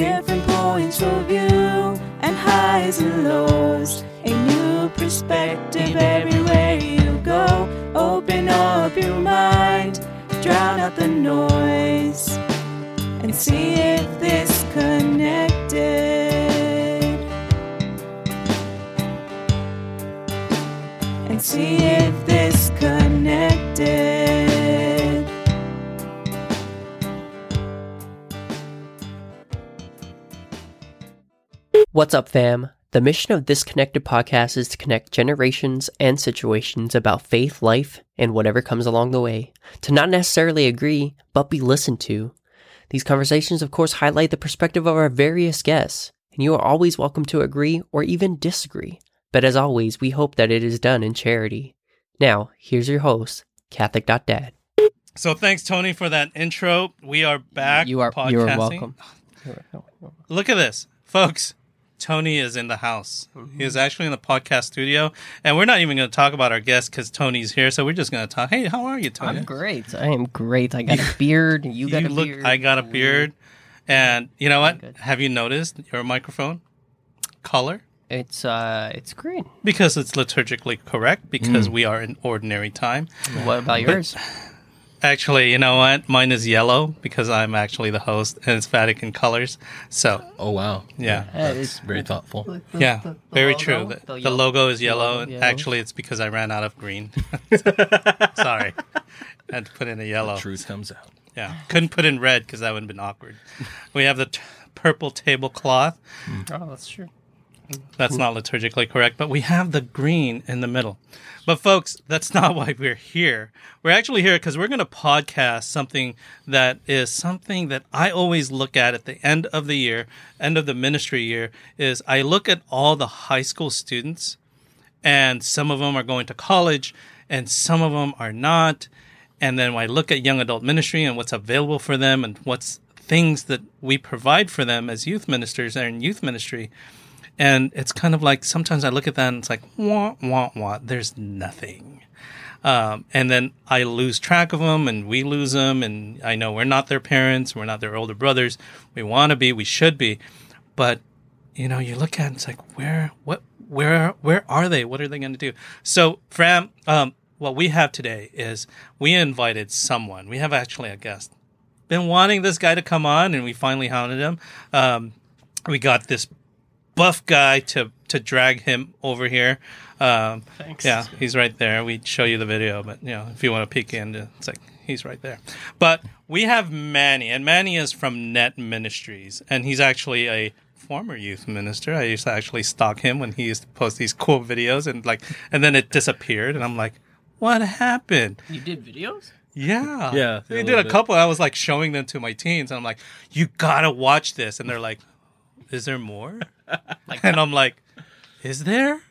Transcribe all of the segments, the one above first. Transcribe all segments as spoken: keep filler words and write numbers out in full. different points of view and highs and lows. A new perspective everywhere you go. Open up your mind, drown out the noise, and see if this connected. And see if this connected. What's up, fam? The mission of this Connected podcast is to connect generations and situations about faith, life, and whatever comes along the way. To not necessarily agree, but be listened to. These conversations, of course, highlight the perspective of our various guests, and you are always welcome to agree or even disagree. But as always, we hope that it is done in charity. Now, here's your host, Catholic dot dad. So thanks, Tony, for that intro. We are back. You are, podcasting. You are welcome. Look at this, folks. Tony is in the house. Mm-hmm. He is actually in the podcast studio, and we're not even going to talk about our guest because Tony's here, so we're just going to talk. Hey, how are you, Tony? I'm great. I am great. I got a beard. You got you a look, beard. I got a beard. And you know what? Have you noticed your microphone color? It's uh, it's green. Because it's liturgically correct, because mm. we are in ordinary time. What about but yours? Actually, you know what? Mine is yellow because I'm actually the host, and it's Vatican colors. So, oh wow, yeah, yeah that's very thoughtful. The, the, yeah, the, the very logo, true. The, the, the logo is yellow, and actually, it's because I ran out of green. Sorry, I had to put in a yellow. The truth comes out. Yeah, couldn't put in red because that would have been awkward. We have the t- purple tablecloth. Mm. Oh, that's true. That's not liturgically correct, but we have the green in the middle. But folks, that's not why we're here. We're actually here because we're going to podcast something that is something that I always look at at the end of the year, end of the ministry year, is I look at all the high school students, and some of them are going to college, and some of them are not. And then I look at young adult ministry and what's available for them and what's things that we provide for them as youth ministers and in youth ministry. And it's kind of like, sometimes I look at that and it's like, wah, wah, wah, there's nothing. Um, and then I lose track of them and we lose them. And I know we're not their parents. We're not their older brothers. We want to be, we should be. But, you know, you look at it and it's like, where, what, where, where are they? What are they going to do? So, Fram, um, what we have today is we invited someone. We have actually a guest. Been wanting this guy to come on, and we finally hounded him. Um, we got this buff guy to to drag him over here. Um, Thanks. Yeah, he's right there. We'd show you the video, but you know, if you want to peek in, it's like he's right there. But we have Manny, and Manny is from N E T Ministries, and he's actually a former youth minister. I used to actually stalk him when he used to post these cool videos, and like, and then it disappeared, and I'm like, what happened? You did videos? Yeah, yeah. We did a bit. couple. I was like showing them to my teens, and I'm like, you gotta watch this, and they're like, is there more? Like, and I'm like, is there?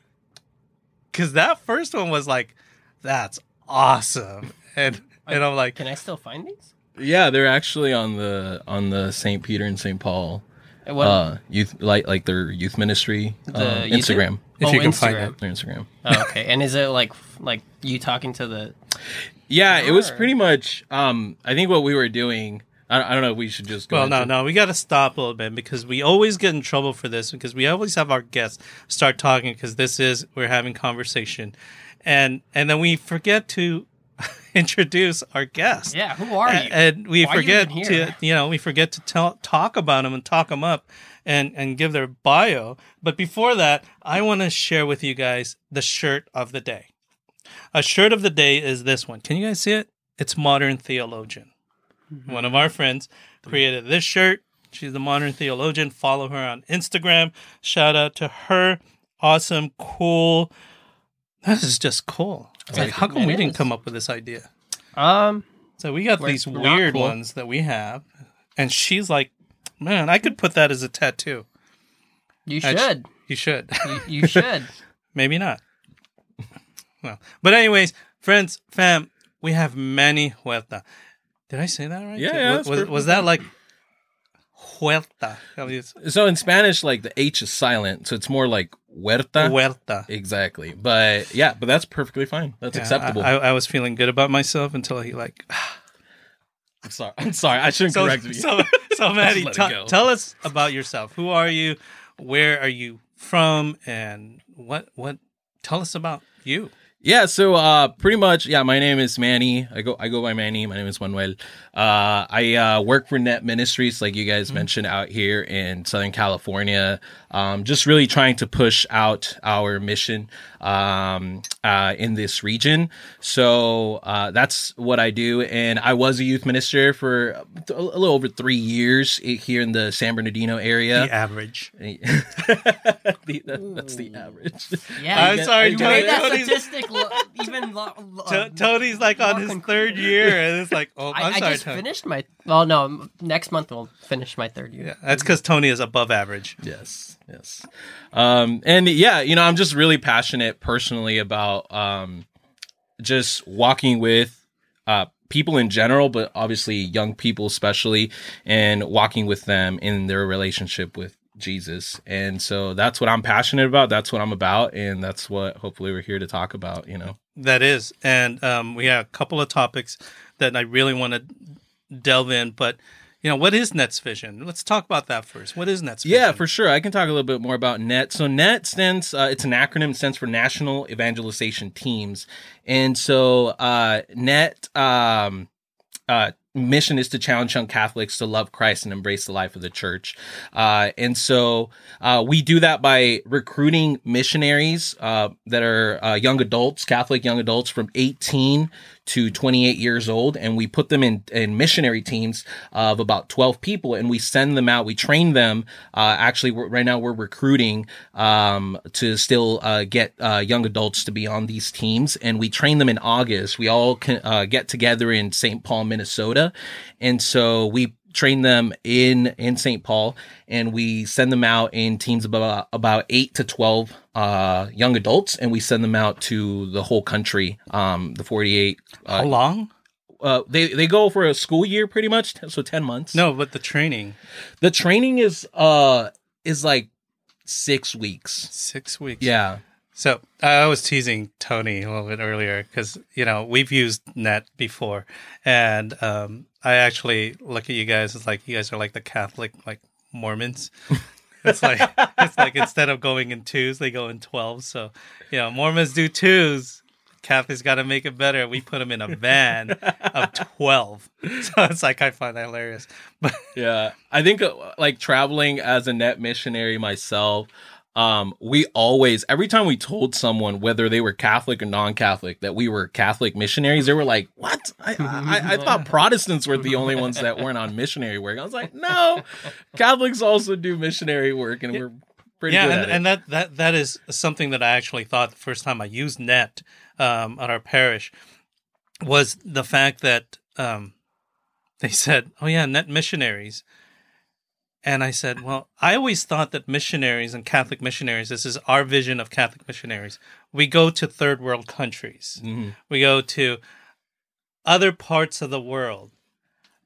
Because that first one was like, that's awesome. And and I'm like, can I still find these? Yeah, they're actually on the on the Saint Peter and Saint Paul uh, youth like like their youth ministry the uh, Instagram. If oh, you can Instagram. find it, their Instagram. Oh, okay, and is it like like you talking to the? Yeah, or? It was pretty much. Um, I think what we were doing. I don't know if we should just go. Well, no, no. We got to stop a little bit because we always get in trouble for this because we always have our guests start talking because this is, we're having conversation. And and then we forget to introduce our guest. Yeah, who are you? And we Why forget you to, you know, we forget to tell, talk about them and talk them up and, and give their bio. But before that, I want to share with you guys the shirt of the day. A shirt of the day is this one. Can you guys see it? It's Modern Theologian. One of our friends created this shirt. She's a modern theologian. Follow her on Instagram. Shout out to her. Awesome, cool. This is just cool. It's like, how come we didn't come up with this idea? Um, so we got these weird ones that we have, and she's like, "Man, I could put that as a tattoo." You should. You should. You, you should. Maybe not. Well, but anyways, friends, fam, we have Manny Huerta. Did I say that right? Yeah, yeah was, was, was that like Huerta? So in Spanish, like the H is silent, so it's more like Huerta. Huerta, exactly. But yeah, but that's perfectly fine. That's yeah, acceptable. I, I was feeling good about myself until he like. I'm sorry. I'm sorry. I shouldn't so, correct you. So, So Maddie, t- tell us about yourself. Who are you? Where are you from? And what what? Tell us about you. Yeah, so uh, pretty much, yeah, my name is Manny. I go I go by Manny. My name is Manuel. Uh, I uh, work for N E T Ministries, like you guys mm-hmm. mentioned, out here in Southern California. Um, just really trying to push out our mission um, uh, in this region. So uh, that's what I do. And I was a youth minister for a little over three years here in the San Bernardino area. The average. the, that, that's the average. Yeah, I'm sorry. You made that statistic. Lo- even lo- lo- T- Tony's like on his third year, and it's like, oh, I'm I, sorry, I just Tony. finished my. Well, no, next month we'll finish my third year. Yeah, that's because Tony is above average. Yes, yes, um, and yeah, you know, I'm just really passionate personally about um, just walking with uh, people in general, but obviously young people especially, and walking with them in their relationship with Jesus. And so that's what I'm passionate about. That's what I'm about. And that's what hopefully we're here to talk about, you know. That is. And um, we have a couple of topics that I really want to delve in. But, you know, what is N E T's vision? Let's talk about that first. What is N E T's vision? Yeah, for sure. I can talk a little bit more about N E T. So N E T stands, uh, it's an acronym, it stands for National Evangelization Teams. And so uh, N E T um, uh, mission is to challenge young Catholics to love Christ and embrace the life of the church. Uh, and so uh, we do that by recruiting missionaries uh, that are uh, young adults, Catholic young adults from eighteen to twenty-eight years old. And we put them in, in missionary teams of about twelve people, and we send them out. We train them. Uh, actually, we're, right now we're recruiting um, to still uh, get uh, young adults to be on these teams. And we train them in August. We all can, uh, get together in Saint Paul, Minnesota. And so we train them in, in Saint Paul, and we send them out in teams of about, about eight to twelve uh, young adults, and we send them out to the whole country, um, the forty-eight. Uh, How long? Uh, they, they go for a school year pretty much, so ten months. No, but the training. The training is uh is like six weeks. Six weeks. Yeah. So I was teasing Tony a little bit earlier because, you know, we've used N E T before, and um, I actually look at you guys as like, you guys are like the Catholic, like Mormons. It's like it's like instead of going in twos, they go in twelves. So, you know, Mormons do twos. Catholics got to make it better. We put them in a van of twelve. So it's like, I find that hilarious. But yeah, I think uh, like traveling as a N E T missionary myself, Um, we always, every time we told someone, whether they were Catholic or non-Catholic, that we were Catholic missionaries, they were like, what? I, I, I thought Protestants were the only ones that weren't on missionary work. I was like, no, Catholics also do missionary work, and we're pretty yeah, good and, at it. Yeah, and that, that, that is something that I actually thought the first time I used N E T um, at our parish was the fact that um, they said, oh yeah, N E T missionaries. And I said, well, I always thought that missionaries and Catholic missionaries, this is our vision of Catholic missionaries. We go to third world countries. Mm-hmm. We go to other parts of the world,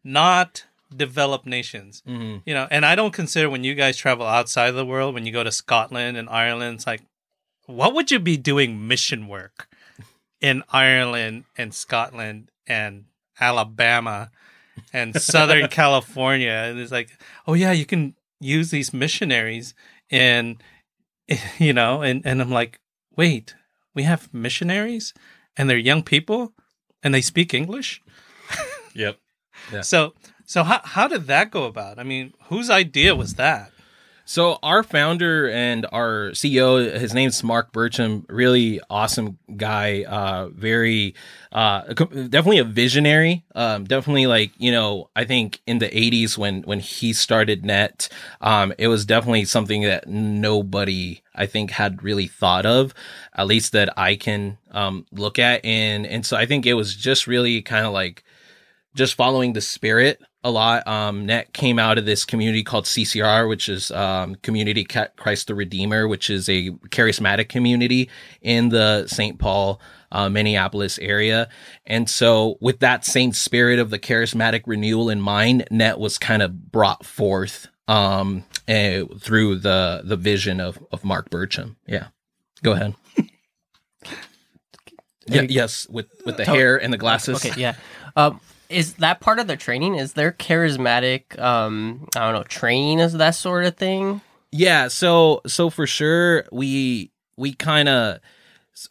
not developed nations. Mm-hmm. You know, and I don't consider when you guys travel outside of the world, when you go to Scotland and Ireland, it's like, what would you be doing mission work in Ireland and Scotland and Alabama and Southern California? And it's like, oh yeah, you can use these missionaries in, you know, and, and I'm like, wait, we have missionaries and they're young people and they speak English? Yep. Yeah. So so how how did that go about? I mean, whose idea was that? So our founder and our C E O, his name's Mark Berchem, really awesome guy, uh, very, uh, definitely a visionary, um, definitely like, you know, I think in the eighties when, when he started N E T, um, it was definitely something that nobody, I think, had really thought of, at least that I can, um, look at. And, and so I think it was just really kind of like just following the spirit a lot. Um, N E T came out of this community called C C R, which is um, Community Christ the Redeemer, which is a charismatic community in the Saint Paul, uh, Minneapolis area. And so with that same spirit of the charismatic renewal in mind, N E T was kind of brought forth um, uh, through the the vision of, of Mark Berchem. Yeah. Go ahead. Yeah, you, yes, with, with the oh, hair and the glasses. Okay, yeah. Um, is that part of their training? Is there charismatic, um, I don't know, training is that sort of thing? Yeah, so so for sure, we we kind of,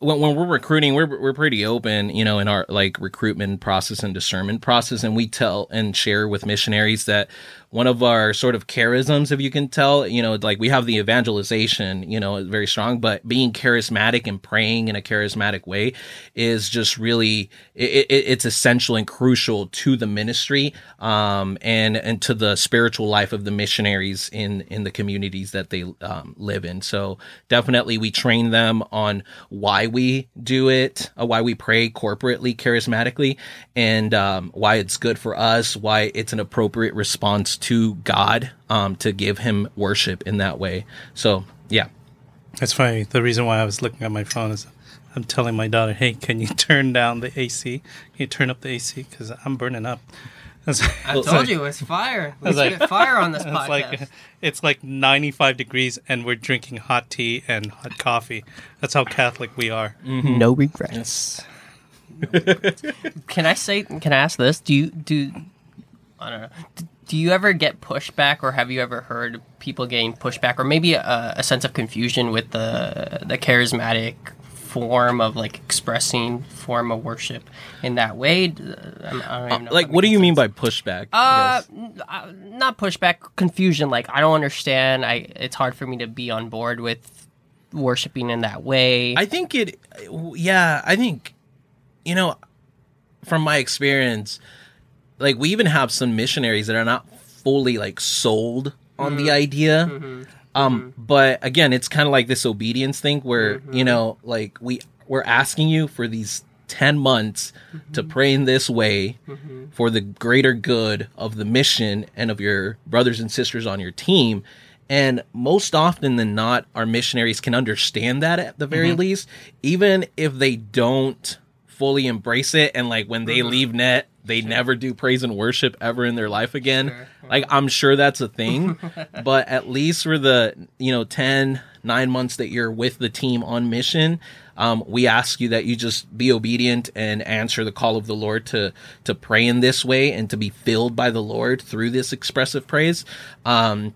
when, when we're recruiting, we're we're pretty open, you know, in our like recruitment process and discernment process, and we tell and share with missionaries that one of our sort of charisms, if you can tell, you know, like we have the evangelization, you know, very strong, but being charismatic and praying in a charismatic way is just really, it, it, it's essential and crucial to the ministry, um, and and to the spiritual life of the missionaries in in the communities that they um, live in. So definitely we train them on why we do it, uh, why we pray corporately, charismatically, and um, why it's good for us, why it's an appropriate response to God, um, to give him worship in that way. So, yeah. That's funny. The reason why I was looking at my phone is I'm telling my daughter, hey, can you turn down the A C? Can you turn up the A C? Because I'm burning up. I, was, I told like, you, it's fire. We like, get fire on this podcast. Like, it's like ninety-five degrees, and we're drinking hot tea and hot coffee. That's how Catholic we are. Mm-hmm. No regrets. Yes. No regrets. Can I say, can I ask this? Do you, do, I don't know, do, do you ever get pushback, or have you ever heard people getting pushback, or maybe a, a sense of confusion with the the charismatic form of like expressing form of worship in that way? I don't even know. Uh, like, what do you sense. mean by pushback? Uh, uh, not pushback, confusion. Like, I don't understand. I it's hard for me to be on board with worshiping in that way. I think it. Yeah, I think, you know, from my experience. Like, we even have some missionaries that are not fully, like, sold on mm-hmm. the idea. Mm-hmm. Um, mm-hmm. But, again, it's kind of like this obedience thing where, mm-hmm. you know, like, we, we're asking you for these ten months mm-hmm. to pray in this way mm-hmm. for the greater good of the mission and of your brothers and sisters on your team. And most often than not, our missionaries can understand that at the very mm-hmm. least, even if they don't fully embrace it. And, like, when they mm-hmm. leave NET, they sure. never do praise and worship ever in their life again. Sure. Yeah. Like, I'm sure that's a thing, but at least for the, you know, ten, nine months that you're with the team on mission, um, we ask you that you just be obedient and answer the call of the Lord to, to pray in this way and to be filled by the Lord through this expressive praise. Um,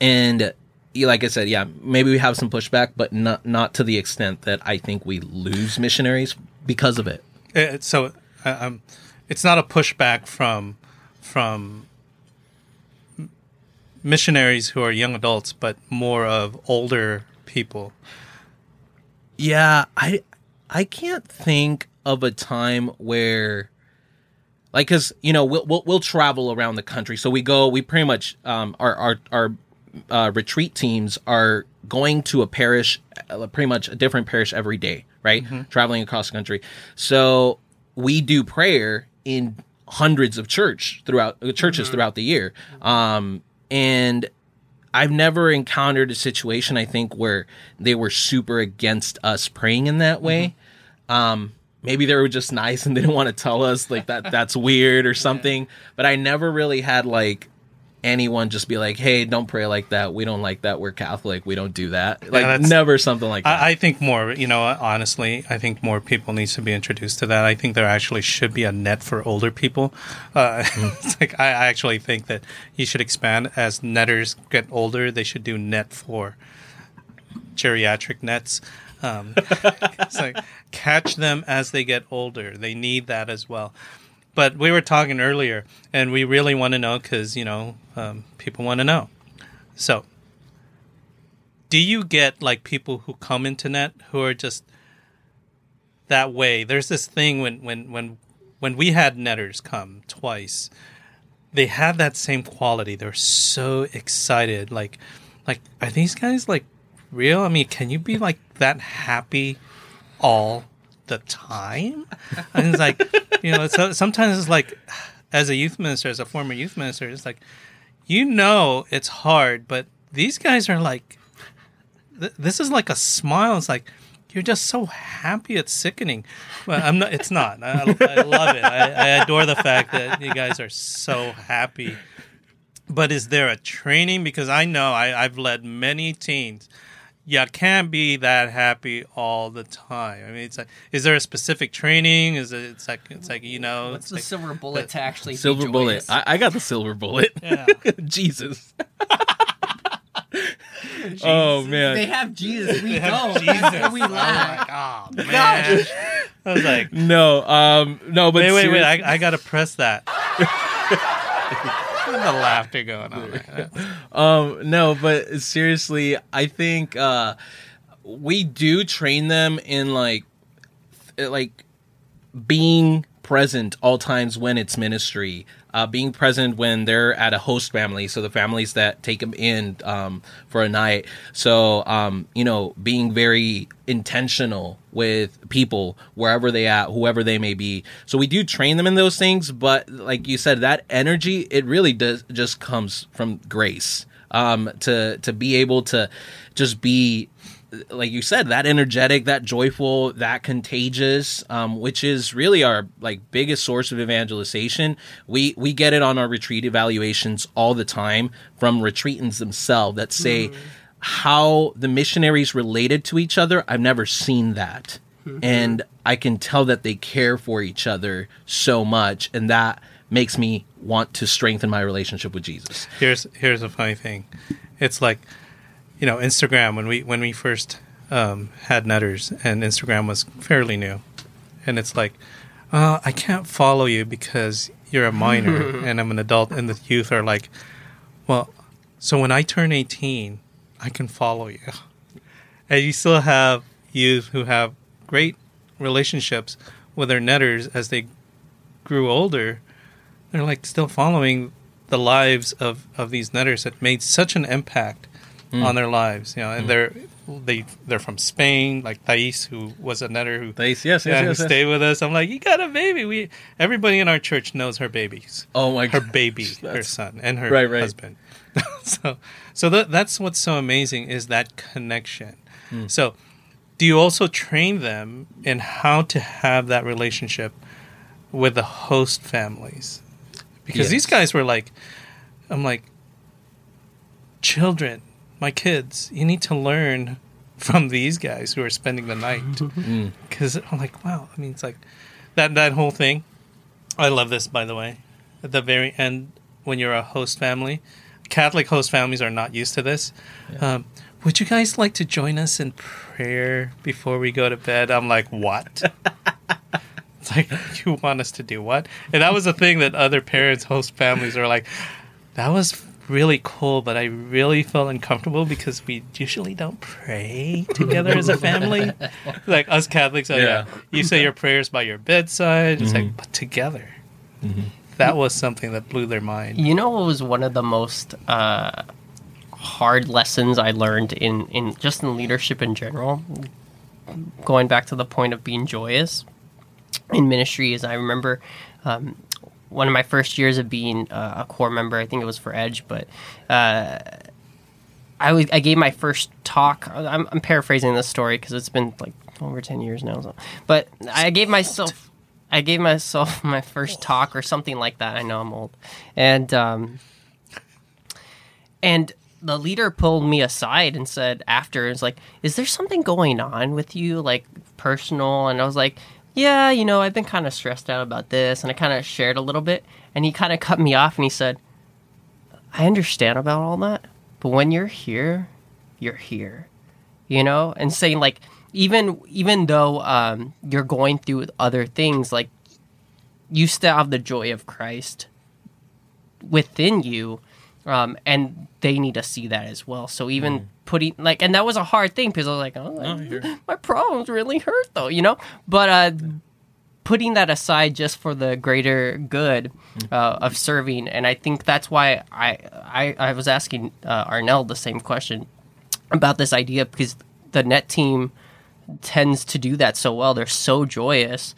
and like I said, yeah, maybe we have some pushback, but not, not to the extent that I think we lose missionaries because of it. Uh, so, um, It's not a pushback from from missionaries who are young adults, but more of older people. Yeah, I I can't think of a time where, like, because, you know, we'll, we'll we'll travel around the country, so we go, we pretty much um, our our our uh, retreat teams are going to a parish, pretty much a different parish every day, right? Mm-hmm. Traveling across the country, so we do prayer in hundreds of church throughout churches mm-hmm. throughout the year. Um, and I've never encountered a situation, I think, where they were super against us praying in that way. Mm-hmm. Um, maybe they were just nice and they didn't want to tell us like that that's weird or something. Yeah. But I never really had like anyone just be like, hey, don't pray like that. We don't like that. We're Catholic. We don't do that. Like, yeah, never something like that. I, I think more, you know, honestly, I think more people needs to be introduced to that. I think there actually should be a NET for older people. Uh, mm. It's like, I actually think that you should expand. As NETers get older, they should do NET for geriatric NETs. Um, it's like, catch them as they get older. They need that as well. But we were talking earlier, and we really want to know because, you know, um, people want to know. So, do you get, like, people who come into NET who are just that way? There's this thing when when, when, when we had NETers come twice, they had that same quality. They're so excited. Like, like, are these guys, like, real? I mean, can you be, like, that happy all the time? And it's like, you know, it's, sometimes it's like, as a youth minister, as a former youth minister, it's like, you know, it's hard, but these guys are like, th- this is like a smile. It's like, you're just so happy, it's sickening. Well, I'm not, it's not. I, I love it. I, I adore the fact that you guys are so happy. But is there a training? Because I know I, I've led many teens. you can't be that happy all the time. I mean, it's like, is there a specific training? Is it? It's like, it's like, you know, what's the like, silver bullet the, to actually silver be bullet? I, I got the silver bullet. Yeah. Jesus. Jesus. Oh man, they have Jesus. We don't. Jesus. We laugh. Oh, like, oh man. No. I was like, no, um, no. But wait, wait, wait. I, I gotta press that. The laughter going on. Like um, no, but seriously, I think uh, we do train them in like, like being present all times when it's ministry. Uh, being present when they're at a host family, so the families that take them in um, for a night. So, um, you know, being very intentional with people, wherever they at, whoever they may be. So we do train them in those things, but like you said, that energy, it really does just comes from grace. Um, to to be able to just be, like you said, that energetic, that joyful, that contagious, um, which is really our like biggest source of evangelization. We we get it on our retreat evaluations all the time from retreatants themselves that say mm-hmm. how the missionaries related to each other. I've never seen that. Mm-hmm. And I can tell that they care for each other so much. And that makes me want to strengthen my relationship with Jesus. Here's, here's a funny thing. It's like, you know, Instagram, when we when we first um, had Netters, and Instagram was fairly new. And it's like, uh, I can't follow you because you're a minor and I'm an adult. And the youth are like, well, so when I turn eighteen, I can follow you. And you still have youth who have great relationships with their Netters as they grew older. They're like still following the lives of, of these Netters that made such an impact Mm. on their lives, you know, and mm. they're they they're from Spain, like Thais, who was a netter who Thais, yes, yes, yeah, yes, who yes. stayed with us. I'm like, you got a baby. We everybody in our church knows her babies. Oh my, her gosh. baby, that's... her son, and her right, right. husband. so so that, that's what's so amazing is that connection. Mm. So, do you also train them in how to have that relationship with the host families? Because yes. these guys were like, I'm like, children. My kids, you need to learn from these guys who are spending the night. Because mm. I'm like, wow. I mean, it's like that that whole thing. I love this, by the way. At the very end, when you're a host family, Catholic host families are not used to this. Yeah. Um, would you guys like to join us in prayer before we go to bed? I'm like, what? It's like, you want us to do what? And that was a thing that other parents, host families are like, that was really cool, but I really felt uncomfortable because we usually don't pray together as a family. Like us Catholics, are, yeah. you say your prayers by your bedside. Mm-hmm. It's like, but together. Mm-hmm. That was something that blew their mind. You know what was one of the most uh, hard lessons I learned in, in just in leadership in general? Going back to the point of being joyous in ministry is I remember... Um, one of my first years of being uh, a core member, I think it was for Edge, but uh, I, was, I gave my first talk. I'm, I'm paraphrasing this story because it's been like over ten years now. So. But I gave myself, I gave myself my first talk or something like that. I know I'm old, and um, and the leader pulled me aside and said after, it was like, "Is there something going on with you, like personal?" And I was like, yeah, you know, I've been kind of stressed out about this, and I kind of shared a little bit, and he kind of cut me off, and he said, I understand about all that, but when you're here, you're here, you know? And saying, like, even even though um, you're going through other things, like, you still have the joy of Christ within you, um, and they need to see that as well. So even... Mm. Putting like, and that was a hard thing because I was like, oh, like oh, my problems really hurt though, you know. But uh, putting that aside just for the greater good uh, of serving, and I think that's why I I, I was asking uh, Arnell the same question about this idea because the N E T team tends to do that so well. They're so joyous,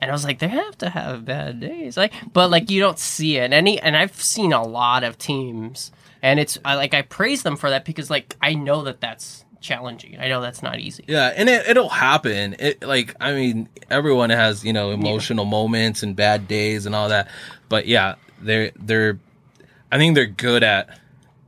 and I was like, they have to have bad days, like, but like you don't see it. Any, and I've seen a lot of teams. And it's I, like I praise them for that because like I know that that's challenging. I know that's not easy. Yeah, and it, it'll happen. It like I mean everyone has you know emotional yeah. moments and bad days and all that. But yeah, they're they're I think they're good at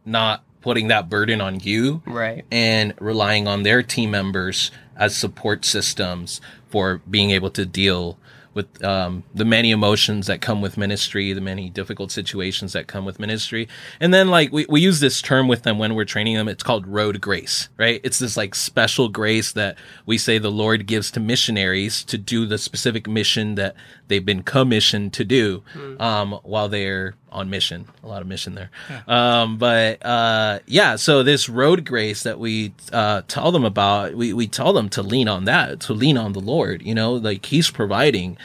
not putting that burden on you, right, and relying on their team members as support systems for being able to deal with um, the many emotions that come with ministry, the many difficult situations that come with ministry. And then, like, we, we use this term with them when we're training them. It's called road grace, right? It's this, like, special grace that we say the Lord gives to missionaries to do the specific mission that they've been commissioned to do mm. um, while they're on mission. A lot of mission there. Yeah. Um, but, uh, yeah, so this road grace that we uh, tell them about, we, we tell them to lean on that, to lean on the Lord, you know, like he's providing,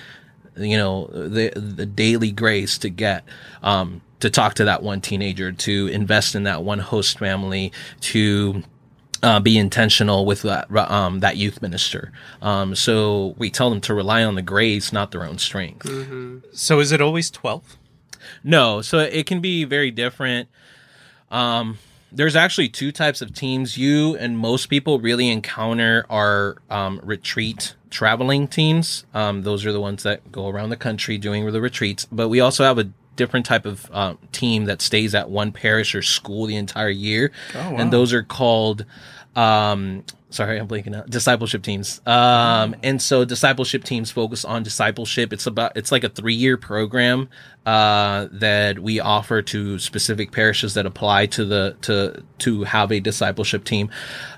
you know, the the daily grace to get, um, to talk to that one teenager, to invest in that one host family, to uh, be intentional with that, um, that youth minister. Um, so we tell them to rely on the grace, not their own strength. Mm-hmm. So is it always twelve? No. So it can be very different. Um, There's actually two types of teams you and most people really encounter are um, retreat traveling teams. Um, those are the ones that go around the country doing the retreats. But we also have a different type of uh, team that stays at one parish or school the entire year. Oh, wow. And those are called, um, sorry, I'm blanking out, discipleship teams. Um, and so discipleship teams focus on discipleship. It's about it's like a three-year program uh that we offer to specific parishes that apply to the to to have a discipleship team.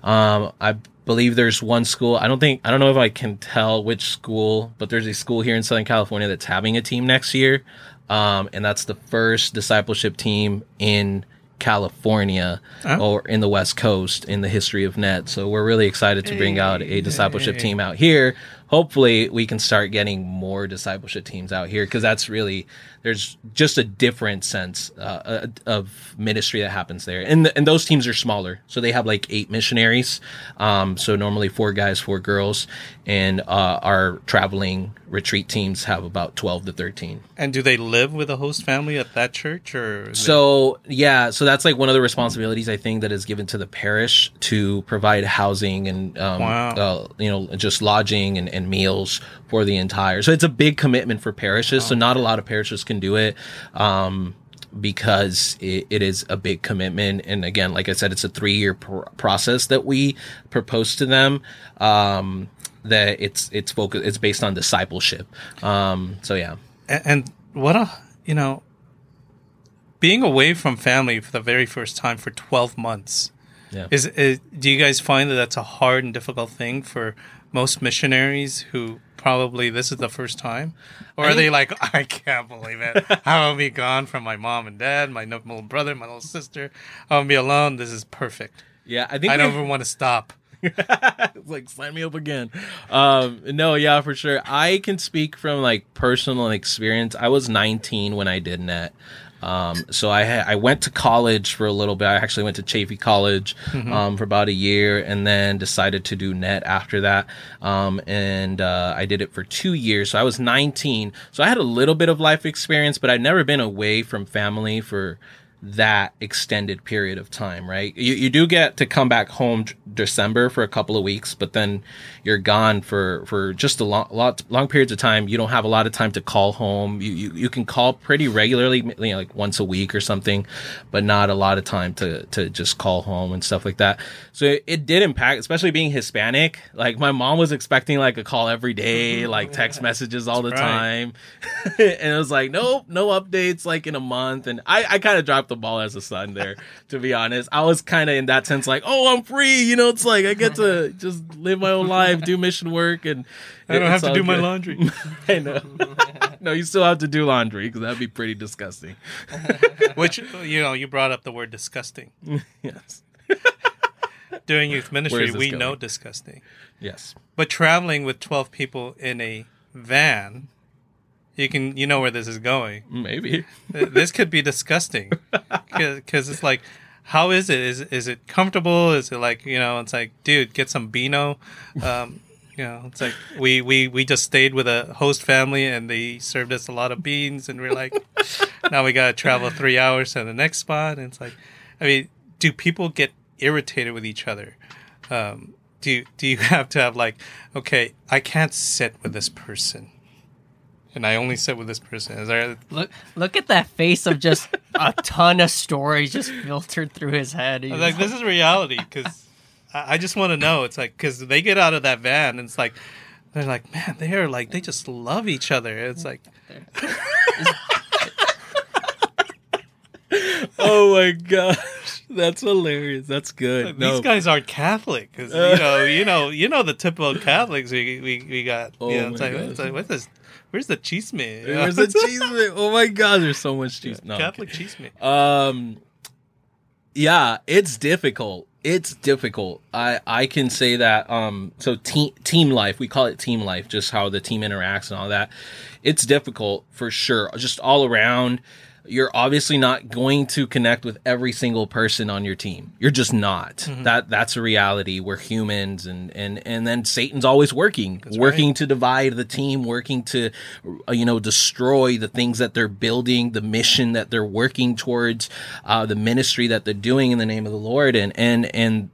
um I believe there's one school, i don't think i don't know if I can tell which school, but there's a school here in Southern California that's having a team next year, um and that's the first discipleship team in California oh. or in the West Coast in the history of N E T. So we're really excited to bring out a discipleship team out here. Hopefully we can start getting more discipleship teams out here, because that's really, there's just a different sense uh, of ministry that happens there. And the, and those teams are smaller. So they have like eight missionaries. Um, so normally four guys, four girls. And uh, our traveling retreat teams have about twelve to thirteen. And do they live with a host family at that church? Or So, they... yeah. So that's like one of the responsibilities, I think, that is given to the parish to provide housing and, um, wow. uh, you know, just lodging and, and meals for the entire. So it's a big commitment for parishes. Oh, so not a lot of parishes can do it um, because it, it is a big commitment. And again, like I said, it's a three-year pr- process that we propose to them. Um, that it's it's focus it's based on discipleship. Um, so yeah. And, and what a you know, being away from family for the very first time for twelve months. Yeah. Is, is do you guys find that that's a hard and difficult thing for most missionaries who probably this is the first time? Or are they like, I can't believe it. I'll be gone from my mom and dad, my little brother, my little sister. I'll be alone. This is perfect. Yeah, I think I don't even want to stop. Like, sign me up again. Um, no, yeah, for sure. I can speak from like personal experience. I was nineteen when I did N E T. Um, so I ha- I went to college for a little bit. I actually went to Chaffey College mm-hmm. um, for about a year, and then decided to do N E T after that. Um, and uh, I did it for two years. So I was nineteen. So I had a little bit of life experience, but I'd never been away from family for that extended period of time, right? You you do get to come back home d- December for a couple of weeks, but then you're gone for, for just a long, lot, long periods of time. You don't have a lot of time to call home. You, you, you can call pretty regularly, you know, like once a week or something, but not a lot of time to, to just call home and stuff like that. So it, it did impact, especially being Hispanic. Like my mom was expecting like a call every day, like text messages all That's the right. time. And it was like, nope, no updates like in a month. And I, I kind of dropped the ball as a son there, to be honest. I was kind of in that sense like, oh, I'm free, you know, it's like I get to just live my own life, do mission work, and I don't have to do good. My laundry. I know. No, you still have to do laundry, because that'd be pretty disgusting. Which, you know, you brought up the word disgusting. Yes. During youth ministry, we going? Know disgusting. Yes. But traveling with twelve people in a van, You can, you know where this is going. Maybe this could be disgusting, because it's like, how is it? Is is it comfortable? Is it like, you know? It's like, dude, get some Beano. Um, you know, it's like we, we, we just stayed with a host family and they served us a lot of beans, and we're like, now we gotta travel three hours to the next spot. And it's like, I mean, do people get irritated with each other? Um, do you, do you have to have like, okay, I can't sit with this person. And I only sit with this person. There... Look, look at that face of just a ton of stories just filtered through his head. He was like, this is reality, because I just want to know. It's like, because they get out of that van, and it's like, they're like, man, they are like, they just love each other. It's like... Oh my gosh, that's hilarious. That's good. Like, no. These guys aren't Catholic, because uh, you know, you know, you know the typical Catholics we we, we got. Oh you know, my it's like, it's like, what's this? Where's the chisme? Where's the chisme? Oh my God, there's so much chisme. No, Catholic chisme. Um, yeah, it's difficult. It's difficult. I, I can say that. Um, so team team life, we call it team life, just how the team interacts and all that. It's difficult for sure, just all around. You're obviously not going to connect with every single person on your team. You're just not. Mm-hmm. That that's a reality. We're humans, and and and then Satan's always working, that's working right. to divide the team, working to, you know, destroy the things that they're building, the mission that they're working towards, uh, the ministry that they're doing in the name of the Lord, and and and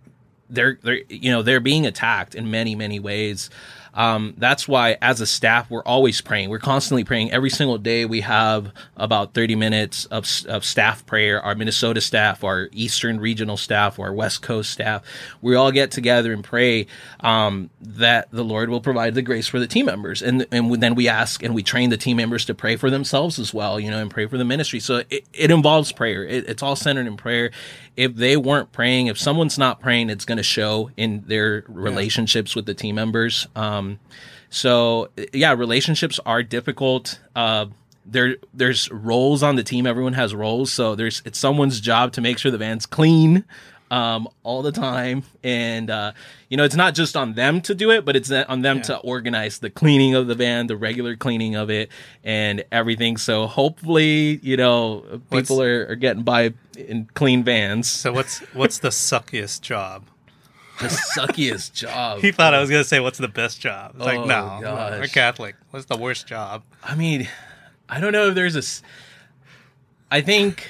they're they're you know they're being attacked in many many ways. Um, that's why as a staff, we're always praying. We're constantly praying. Every single day we have about thirty minutes of, of staff prayer. Our Minnesota staff, our Eastern regional staff, our West Coast staff, we all get together and pray um, that the Lord will provide the grace for the team members. And and then we ask and we train the team members to pray for themselves as well, you know, and pray for the ministry. So it, it involves prayer. It, it's all centered in prayer. If they weren't praying, if someone's not praying, it's going to show in their relationships with the team members. Um, Um, so yeah, relationships are difficult. Uh, there, there's roles on the team. Everyone has roles. So there's, it's someone's job to make sure the van's clean, um, all the time. And, uh, you know, it's not just on them to do it, but it's on them yeah. to organize the cleaning of the van, the regular cleaning of it and everything. So hopefully, you know, people what's, are, are getting by in clean vans. So what's, what's the suckiest job? The suckiest job. He thought I was going to say, what's the best job? It's oh, like, no, gosh. We're Catholic. What's the worst job? I mean, I don't know if there's a... I think...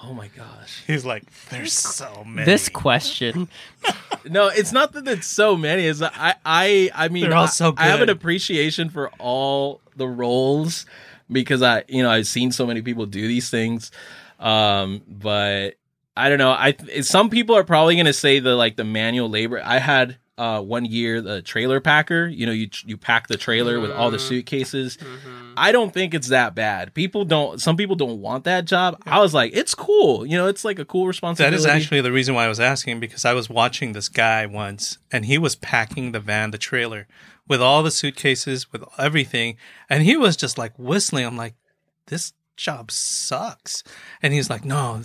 Oh, my gosh. He's like, there's so many. This question. No, it's not that it's so many. It's I, I, I mean, all so good. I have an appreciation for all the roles because I, you know, I've seen so many people do these things. Um, but... I don't know. I some people are probably going to say the like the manual labor. I had uh, one year the trailer packer. You know, you you pack the trailer mm-hmm. with all the suitcases. Mm-hmm. I don't think it's that bad. People don't. Some people don't want that job. Yeah. I was like, it's cool. You know, it's like a cool responsibility. That is actually the reason why I was asking, because I was watching this guy once, and he was packing the van, the trailer, with all the suitcases, with everything, and he was just like whistling. I'm like, this job sucks. And he's like, no,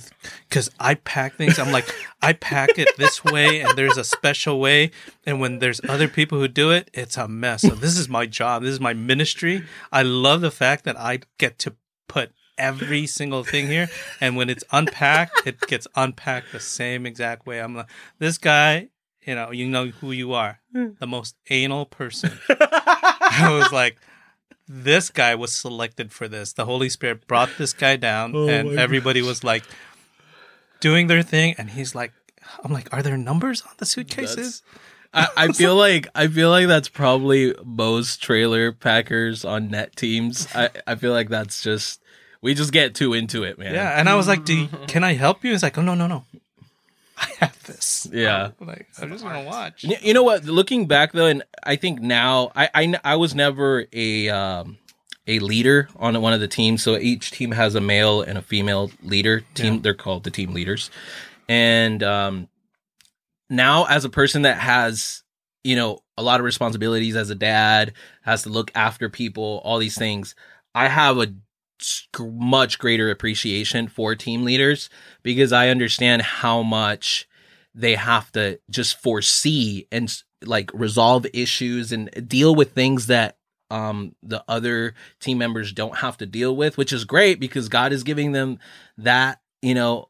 because I pack things. I'm like, I pack it this way and there's a special way, and when there's other people who do it, it's a mess. So this is my job, this is my ministry. I love the fact that I get to put every single thing here, and when it's unpacked, it gets unpacked the same exact way. I'm like, this guy, you know you know who you are, the most anal person. I was like, this guy was selected for this. The Holy Spirit brought this guy down, oh and everybody gosh. was like doing their thing. And he's like, I'm like, are there numbers on the suitcases? I, I feel like, I feel like that's probably most trailer packers on N E T teams. I, I feel like that's just, we just get too into it, man. Yeah. And I was like, Do you, can I help you? He's like, oh, no, no, no. I have this. Yeah. I'm like, I just want to watch. You know what? Looking back, though, and I think now, I, I, I was never a um, a leader on one of the teams. So each team has a male and a female leader. Team, yeah. They're called the team leaders. And um, now, as a person that has, you know, a lot of responsibilities as a dad, has to look after people, all these things, I have a much greater appreciation for team leaders, because I understand how much they have to just foresee and like resolve issues and deal with things that um, the other team members don't have to deal with, which is great because God is giving them that, you know,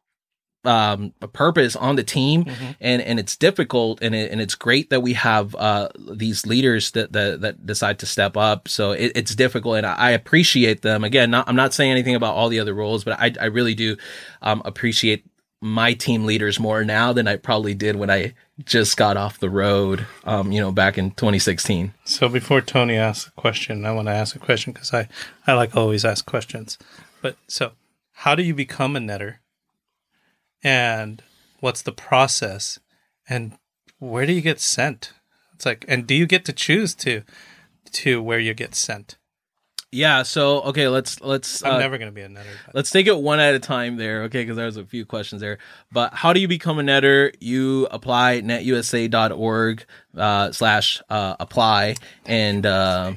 um, a purpose on the team. Mm-hmm. And, and it's difficult, and it, and it's great that we have, uh, these leaders that, that, that decide to step up. So it, it's difficult, and I, I appreciate them. Again, not, I'm not saying anything about all the other roles, but I, I really do, um, appreciate my team leaders more now than I probably did when I just got off the road, um, you know, back in twenty sixteen. So before Tony asks a question, I want to ask a question, cause I, I like always ask questions, but so how do you become a netter? And what's the process? And where do you get sent? It's like, and do you get to choose to to where you get sent? Yeah. So, okay, let's, let's, I'm uh, never going to be a netter. But. Let's take it one at a time there. Okay. Cause there was a few questions there, but how do you become a netter? You apply net u s a dot org uh, slash, uh, apply. And, uh,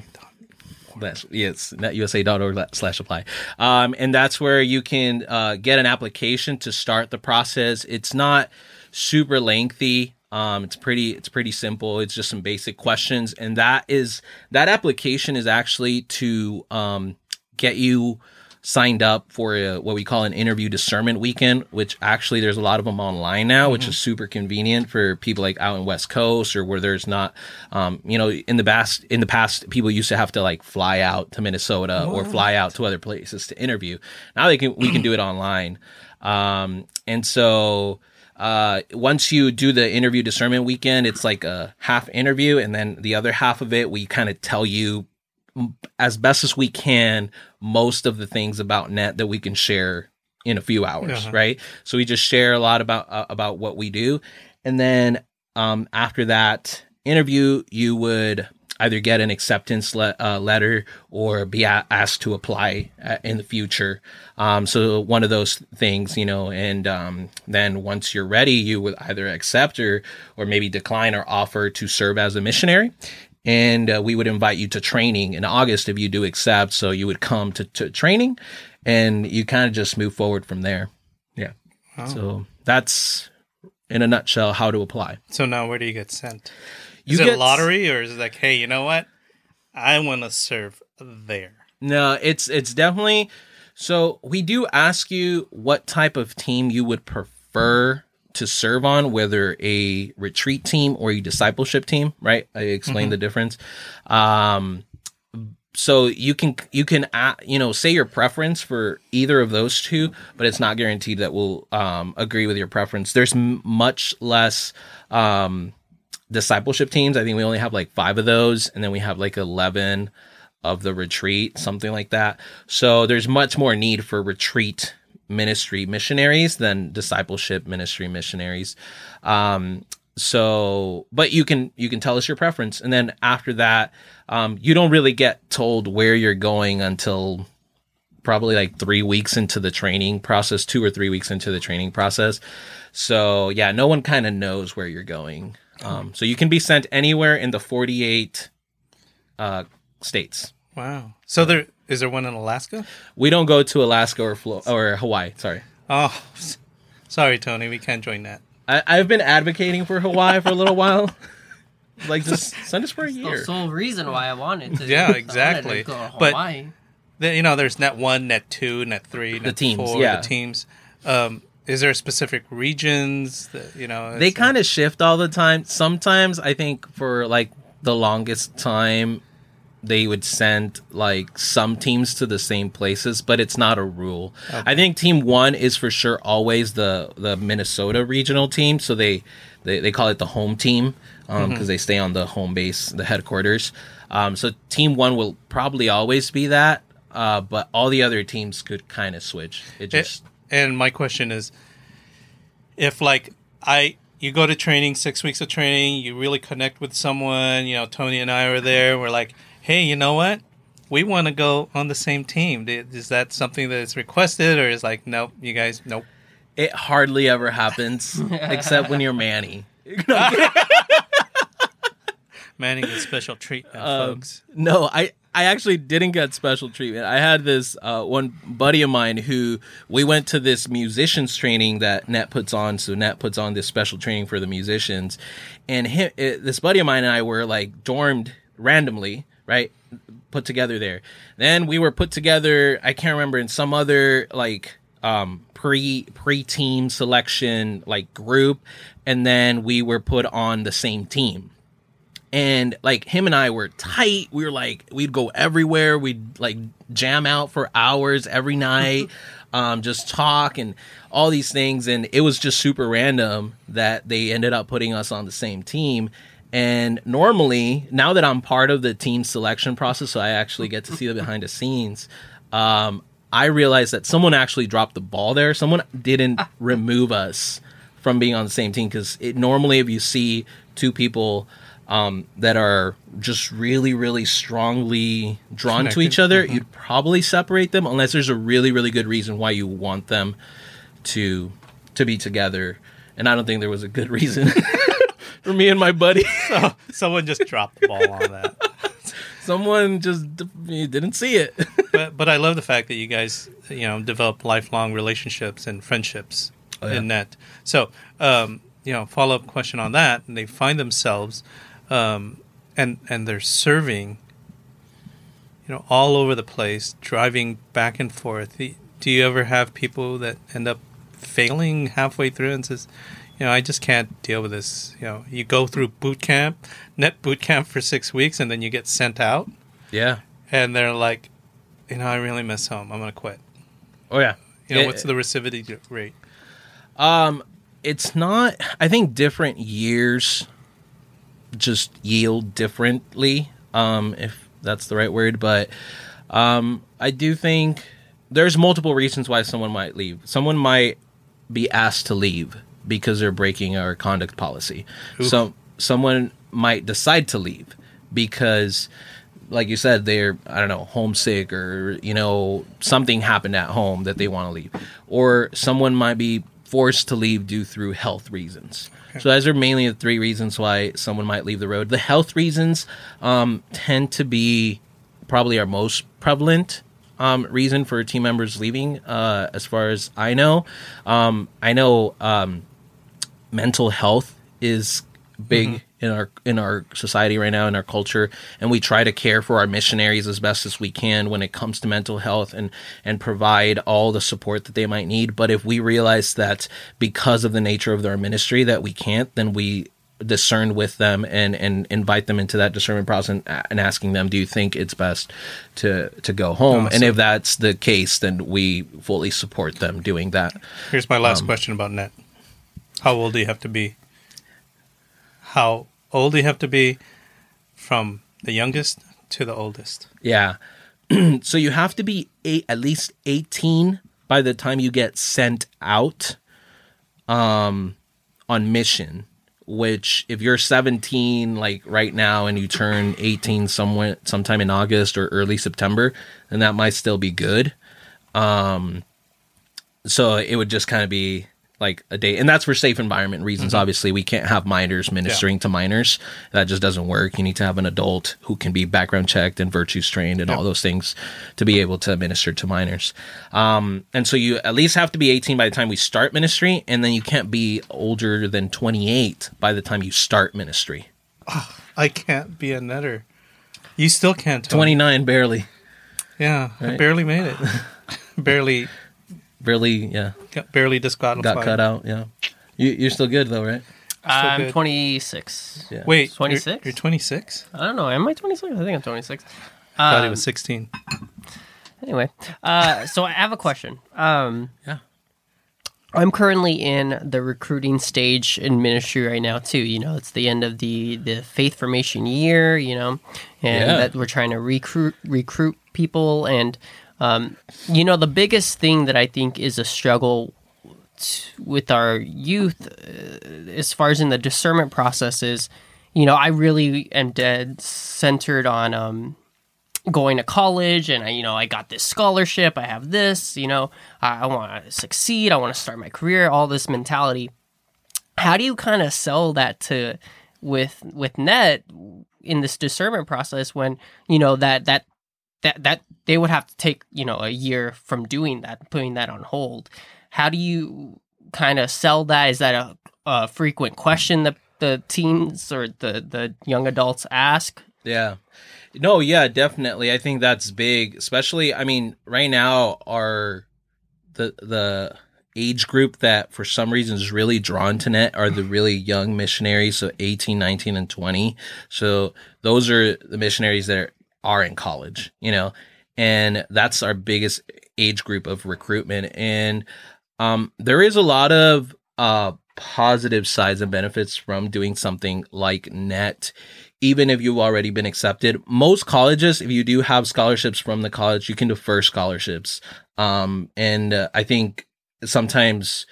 that's, yes, net u s a dot org slash apply. Um, and that's where you can, uh, get an application to start the process. It's not super lengthy. Um, it's pretty, it's pretty simple. It's just some basic questions. And that is, that application is actually to, um, get you signed up for a, what we call an interview discernment weekend, which actually there's a lot of them online now, mm-hmm. which is super convenient for people like out in West Coast or where there's not, um, you know, in the past, in the past, people used to have to like fly out to Minnesota what? or fly out to other places to interview. Now they can, we can do it online. Um, and so, Uh, once you do the interview discernment weekend, it's like a half interview. And then the other half of it, we kind of tell you as best as we can, most of the things about N E T that we can share in a few hours. Uh-huh. Right. So we just share a lot about, uh, about what we do. And then, um, after that interview, you would either get an acceptance le- uh, letter or be a- asked to apply uh, in the future. Um, so one of those things, you know, and um, then once you're ready, you would either accept or, or maybe decline or offer to serve as a missionary. And uh, we would invite you to training in August if you do accept. So you would come to, to training and you kind of just move forward from there. Yeah. Wow. So that's in a nutshell how to apply. So now where do you get sent? You is it get, lottery or is it like, hey, you know what? I want to serve there. No, it's it's definitely. So we do ask you what type of team you would prefer to serve on, whether a retreat team or a discipleship team, right? I explained mm-hmm. the difference. Um, so you can you can uh, you know say your preference for either of those two, but it's not guaranteed that we'll um, agree with your preference. There's m- much less. Um, discipleship teams. I think we only have like five of those, and then we have like eleven of the retreat, something like that. So there's much more need for retreat ministry missionaries than discipleship ministry missionaries. Um, so, but you can, you can tell us your preference. And then after that, um, you don't really get told where you're going until probably like three weeks into the training process, two or three weeks into the training process. So yeah, no one kind of knows where you're going. Um, so you can be sent anywhere in the forty-eight uh, states. Wow. So there is there one in Alaska? We don't go to Alaska or Flo- or Hawaii. Sorry. Oh, sorry, Tony. We can't join that. I, I've been advocating for Hawaii for a little while. Like, just send us for a year. That's the sole reason why I wanted to. Yeah, exactly. To go to Hawaii. But, the, you know, there's N E T one, N E T two, N E T three, N E T four, the teams. Yeah. The teams. Um Is there specific regions that, you know? They kind of like shift all the time. Sometimes I think for like the longest time, they would send like some teams to the same places, but it's not a rule. Okay. I think team one is for sure always the, the Minnesota regional team. So they, they, they call it the home team because um, mm-hmm. they stay on the home base, the headquarters. Um, so team one will probably always be that, uh, but all the other teams could kind of switch. It just... It- And my question is, if like I, you go to training, six weeks of training, you really connect with someone, you know, Tony and I were there. We're like, hey, you know what? We want to go on the same team. Is that something that is requested or is like, nope, you guys, nope. It hardly ever happens except when you're Manny. Manny gets special treatment, um, folks. No, I... I actually didn't get special treatment. I had this uh, one buddy of mine who we went to this musicians training that N E T puts on. So N E T puts on this special training for the musicians. And him, it, this buddy of mine and I were like dormed randomly, right? Put together there. Then we were put together, I can't remember, in some other like um, pre, pre-team selection like group. And then we were put on the same team. And like him and I were tight. We were like, we'd go everywhere. We'd like jam out for hours every night, um, just talk and all these things. And it was just super random that they ended up putting us on the same team. And normally, now that I'm part of the team selection process, so I actually get to see the behind the scenes, um, I realized that someone actually dropped the ball there. Someone didn't remove us from being on the same team, because it normally, if you see two people um, that are just really, really strongly drawn connected to each other, mm-hmm. you'd probably separate them unless there's a really, really good reason why you want them to to be together. And I don't think there was a good reason for me and my buddy. So someone just dropped the ball on that. Someone just didn't see it. But but I love the fact that you guys, you know, develop lifelong relationships and friendships oh, yeah. in N E T. So, um, you know, follow-up question on that. And they find themselves um, and, and they're serving, you know, all over the place, driving back and forth. Do you ever have people that end up failing halfway through and says, you know, I just can't deal with this. You know, you go through boot camp, N E T boot camp for six weeks, and then you get sent out. Yeah. And they're like, you know, I really miss home. I'm going to quit. Oh, yeah. You know, it, what's the recidivity rate? Um, it's not, I think different years just yield differently, um, if that's the right word. But um, I do think there's multiple reasons why someone might leave. Someone might be asked to leave because they're breaking our conduct policy. Oof. So someone might decide to leave because, like you said, they're, I don't know, homesick, or, you know, something happened at home that they want to leave. Or someone might be forced to leave due through health reasons. Okay. So those are mainly the three reasons why someone might leave the road. The health reasons um, tend to be probably our most prevalent Um, reason for team members leaving, uh, as far as I know. Um, I know um, mental health is big mm-hmm. in our in our society right now, in our culture, and we try to care for our missionaries as best as we can when it comes to mental health, and and provide all the support that they might need. But if we realize that because of the nature of their ministry that we can't, then we discern with them and, and invite them into that discernment process, and, and asking them, do you think it's best to, to go home? Awesome. And if that's the case, then we fully support them doing that. Here's my last um, question about N E T. How old do you have to be? How old do you have to be from the youngest to the oldest? Yeah. So you have to be eight, at least eighteen by the time you get sent out um, on mission. Which, if you're seventeen, like right now, and you turn eighteen somewhere, sometime in August or early September, then that might still be good. Um, so it would just kind of be like a day. And that's for safe environment reasons. Mm-hmm. Obviously, we can't have minors ministering yeah. to minors. That just doesn't work. You need to have an adult who can be background checked and virtues trained and yeah. all those things to be able to minister to minors. Um, and so you at least have to be eighteen by the time we start ministry. And then you can't be older than twenty-eight by the time you start ministry. Oh, I can't be a netter. You still can't. Tell twenty-nine, me. Barely. Yeah, right? I barely made it. barely Barely, yeah. Barely disqualified. Got cut out, yeah. You, you're still good, though, right? I'm good. twenty-six. Yeah. Wait, twenty-six? You're, you're twenty-six? I don't know. Am I twenty-six? I think I'm twenty-six. Um, I thought it was sixteen. Anyway, uh, so I have a question. Um, yeah. I'm currently in the recruiting stage in ministry right now, too. You know, it's the end of the, the faith formation year, you know, and yeah. that we're trying to recruit recruit people and... Um, you know, the biggest thing that I think is a struggle t- with our youth uh, as far as in the discernment process is, you know, I really am dead centered on um, going to college, and, I, you know, I got this scholarship, I have this, you know, I, I want to succeed, I want to start my career, all this mentality. How do you kind of sell that to with with N E T in this discernment process when, you know, that that that that they would have to take, you know, a year from doing that, putting that on hold. How do you kind of sell that? Is that a, a frequent question that the teens or the, the young adults ask? Yeah. No, yeah, definitely. I think that's big, especially, I mean, right now are the the age group that for some reason is really drawn to N E T are the really young missionaries, so eighteen, nineteen, and twenty. So those are the missionaries that are are in college, you know, and that's our biggest age group of recruitment. And um, there is a lot of uh, positive sides and benefits from doing something like N E T even if you've already been accepted. Most colleges, if you do have scholarships from the college, you can defer scholarships. Um, and uh, I think sometimes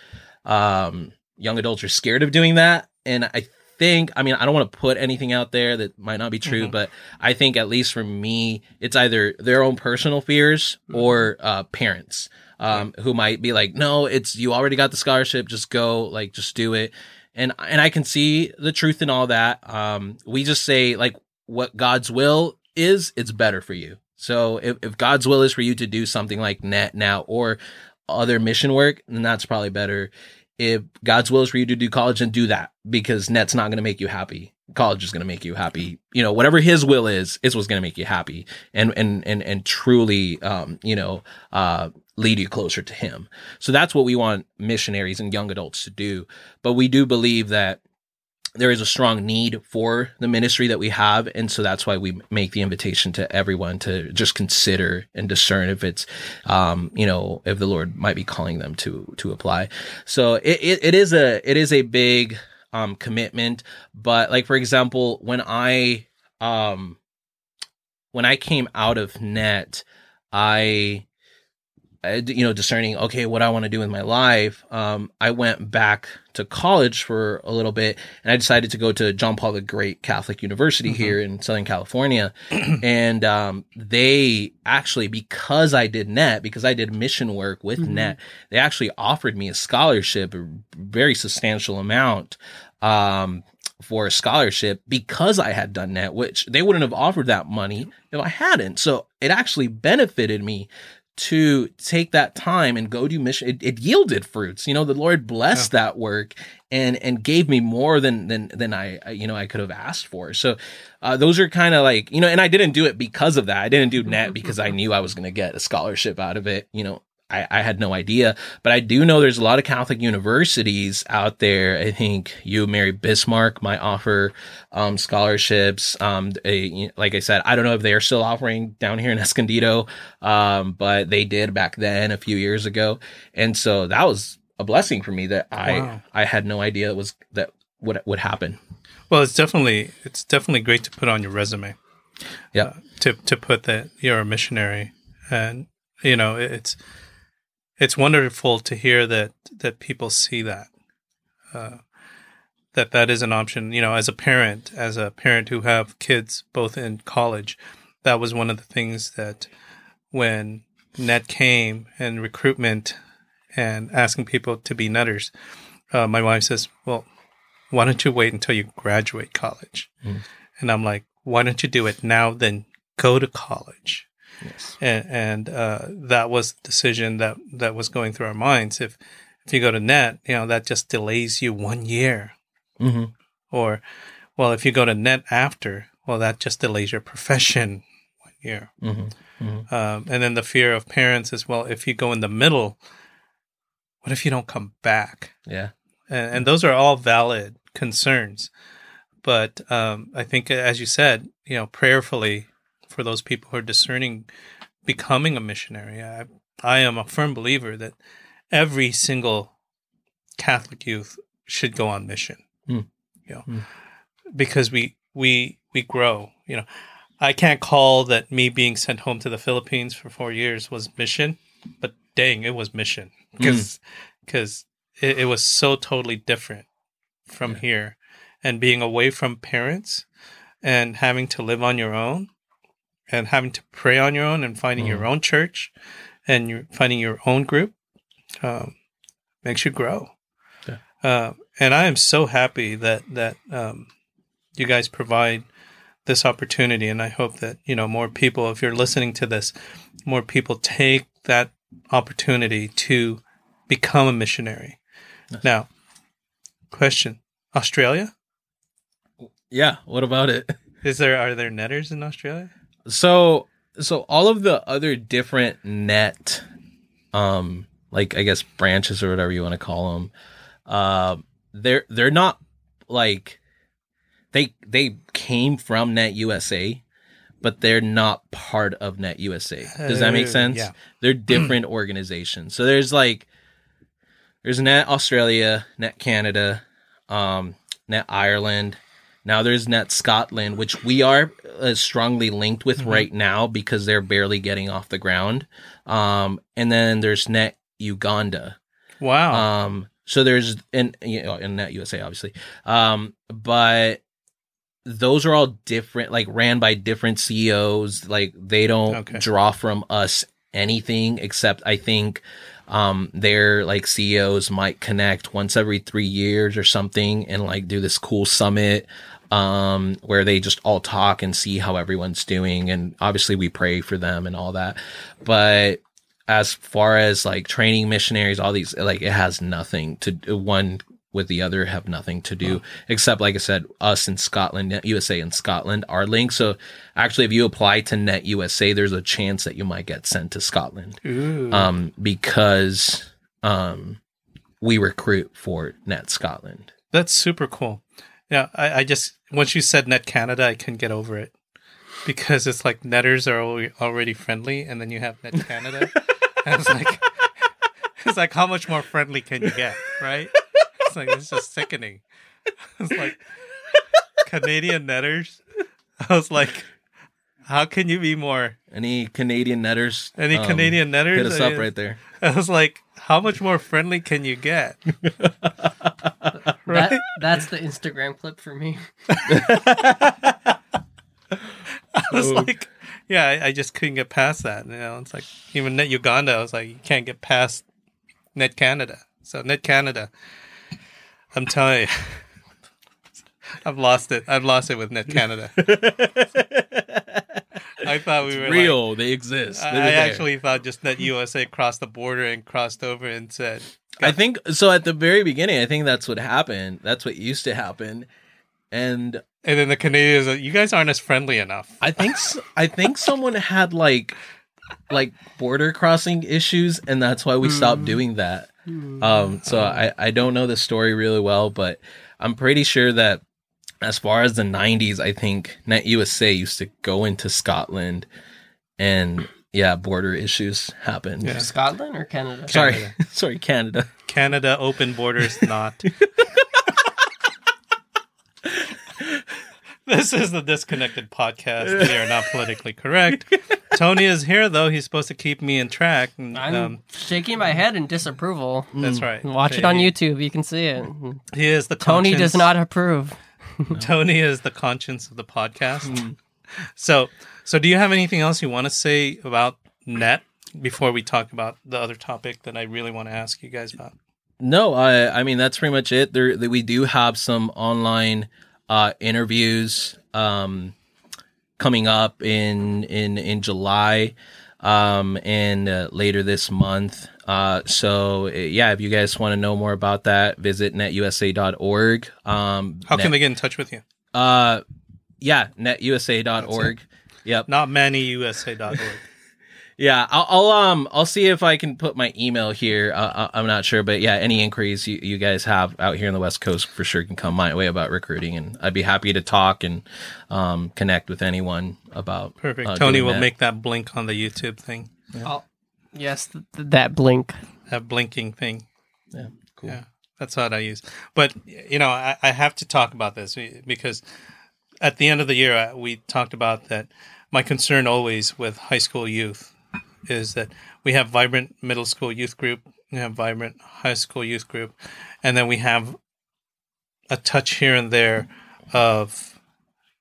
um, young adults are scared of doing that. And I think, I mean, I don't want to put anything out there that might not be true, mm-hmm. but I think at least for me, it's either their own personal fears mm-hmm. or uh, parents um, who might be like, no, it's you already got the scholarship. Just go, like, just do it. And and I can see the truth in all that. Um, we just say, like, what God's will is, it's better for you. So if, if God's will is for you to do something like N E T now or other mission work, then that's probably better. If God's will is for you to do college, then do that, because N E T's not going to make you happy. College is going to make you happy. You know, whatever His will is, is what's going to make you happy and and and and truly, um, you know, uh, lead you closer to Him. So that's what we want missionaries and young adults to do. But we do believe that there is a strong need for the ministry that we have. And so that's why we make the invitation to everyone to just consider and discern if it's, um, you know, if the Lord might be calling them to, to apply. So it, it, it is a, it is a big, um, commitment. But like, for example, when I, um, when I came out of N E T, I, you know, discerning, okay, what I want to do with my life. Um, I went back to college for a little bit, and I decided to go to John Paul the Great Catholic University mm-hmm. here in Southern California. And um, they actually, because I did N E T, because I did mission work with mm-hmm. N E T, they actually offered me a scholarship, a very substantial amount um, for a scholarship because I had done N E T, which they wouldn't have offered that money if I hadn't. So it actually benefited me to take that time and go do mission. It, it yielded fruits. You know, the Lord blessed yeah. that work and and gave me more than than than I, you know, I could have asked for. So uh, those are kind of like, you know, and I didn't do it because of that. I didn't do N E T because I knew I was going to get a scholarship out of it. You know, I, I had no idea. But I do know there's a lot of Catholic universities out there. I think U Mary Bismarck might offer um, scholarships. Um, a, like I said, I don't know if they are still offering down here in Escondido, um, but they did back then a few years ago. And so that was a blessing for me that I wow. I had no idea it was that would would happen. Well, it's definitely it's definitely great to put on your resume. Yeah, uh, to to put that you're a missionary, and you know it's. It's wonderful to hear that, that people see that, uh, that that is an option. You know, as a parent, as a parent who have kids both in college, that was one of the things that when N E T came and recruitment and asking people to be N E Ters, uh, my wife says, well, why don't you wait until you graduate college? Mm. And I'm like, why don't you do it now, then go to college? Yes. And, and uh, that was the decision that, that was going through our minds. If if you go to N E T, you know, that just delays you one year. Mm-hmm. Or, well, if you go to N E T after, well, that just delays your profession one year. Mm-hmm. Mm-hmm. Um, and then the fear of parents is, well, if you go in the middle, what if you don't come back? Yeah. And, and those are all valid concerns. But um, I think, as you said, you know, prayerfully, for those people who are discerning becoming a missionary. I, I am a firm believer that every single Catholic youth should go on mission, mm. you know, mm. because we, we, we grow, you know, I can't call that me being sent home to the Philippines for four years was mission, but dang, it was mission because, because mm. it, it was so totally different from yeah. here, and being away from parents and having to live on your own. And having to pray on your own and finding mm. your own church and you're finding your own group um, makes you grow. Yeah. Uh, and I am so happy that that um, you guys provide this opportunity. And I hope that, you know, more people, if you're listening to this, more people take that opportunity to become a missionary. Yes. Now, question, Australia? Yeah. What about it? Is there, are there N E Ters in Australia? So, so all of the other different N E T, um, like I guess branches or whatever you want to call them, uh, they're they're not like they they came from N E T U S A, but they're not part of N E T U S A. Does that make sense? Uh, yeah. They're different organizations. So there's like there's N E T Australia, N E T Canada, um, N E T Ireland, Now there's N E T Scotland, which we are uh, strongly linked with mm-hmm. right now because they're barely getting off the ground. Um, and then there's N E T Uganda. Wow. Um, so there's and you know, and N E T U S A, obviously. Um, but those are all different, like ran by different C E Os. Like they don't okay. draw from us anything except I think um, their like C E Os might connect once every three years or something and like do this cool summit um, where they just all talk and see how everyone's doing. And obviously we pray for them and all that. But as far as like training missionaries, all these, like it has nothing to do. One with the other have nothing to do, wow. except, like I said, us in Scotland, N E T U S A and Scotland are linked. So actually, if you apply to N E T U S A, there's a chance that you might get sent to Scotland um, because um, we recruit for N E T Scotland. That's super cool. Yeah, I, I just, once you said N E T Canada, I couldn't get over it because it's like Netters are already friendly, and then you have N E T Canada. And it's like, it's like, how much more friendly can you get, right? Like, it's just sickening. It's like Canadian netters. I was like, how can you be more? Any Canadian netters? Any um, Canadian netters? Hit us up I, right there. I was like, how much more friendly can you get? Right? That, that's the Instagram clip for me. I was oh. like, yeah, I, I just couldn't get past that. You know, it's like even N E T Uganda. I was like, you can't get past N E T Canada. So N E T Canada. I'm telling you, I've lost it. I've lost it with N E T Canada. I thought it's we were real. Like, they exist. They're I there. actually thought just N E T U S A crossed the border and crossed over and said. I think so. At the very beginning, I think that's what happened. That's what used to happen, and and then the Canadians, you guys aren't as friendly enough. I think. I think someone had like like border crossing issues, and that's why we stopped mm. doing that. Um, so I, I don't know the story really well, but I'm pretty sure that as far as the nineties, I think N E T U S A used to go into Scotland and yeah, border issues happened. Yeah. Scotland or Canada? Sorry. Canada. Sorry, Canada. Canada open borders not. This is the Disconnected Podcast. They are not politically correct. Tony is here, though. He's supposed to keep me in track. And, I'm um, shaking my head in disapproval. That's right. Watch J- it on YouTube. You can see it. He is the Tony conscience. Does not approve. No. Tony is the conscience of the podcast. Mm. So, so do you have anything else you want to say about N E T before we talk about the other topic that I really want to ask you guys about? No, I, I mean, that's pretty much it. There, we do have some online uh, interviews um, coming up in in in July um, and uh, later this month. Uh, so yeah, if you guys want to know more about that, visit net u s a dot org. Um, How net, can they get in touch with you? Uh, yeah, net u s a dot org. Yep, not manny u s a dot org. Yeah, I'll, I'll um I'll see if I can put my email here. Uh, I'm not sure, but yeah, any inquiries you, you guys have out here in the West Coast for sure can come my way about recruiting, and I'd be happy to talk and um connect with anyone about. Perfect. Uh, Tony will that. make that blink on the YouTube thing. Yeah. I'll, yes, th- that blink, that blinking thing. Yeah, cool. Yeah, that's what I use. But you know, I, I have to talk about this because at the end of the year we talked about that. My concern always with high school youth is that we have vibrant middle school youth group, we have vibrant high school youth group, and then we have a touch here and there of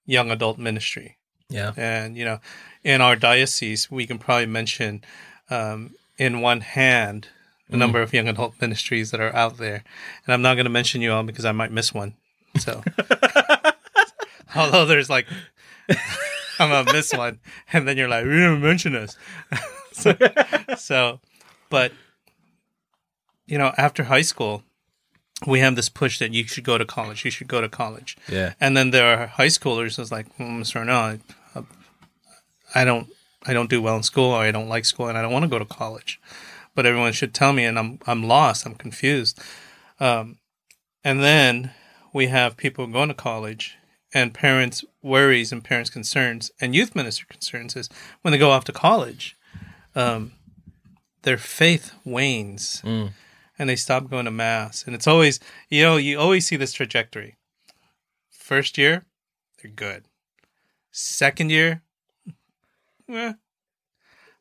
young adult ministry. Yeah. And, you know, in our diocese, we can probably mention um, in one hand the mm. number of young adult ministries that are out there. And I'm not going to mention you all because I might miss one. So, although there's like... I'm gonna miss one, and then you're like, "We didn't mention us." so, so, but you know, after high school, we have this push that you should go to college. You should go to college. Yeah. And then there are high schoolers who's like, mm, "Mister No, I, I don't, I don't do well in school, or I don't like school, and I don't want to go to college." But everyone should tell me, and I'm, I'm lost. I'm confused. Um, and then we have people going to college. And parents' worries and parents' concerns and youth minister concerns is when they go off to college, um, their faith wanes mm. and they stop going to mass. And it's always, you know, you always see this trajectory. First year, you're good. Second year, eh.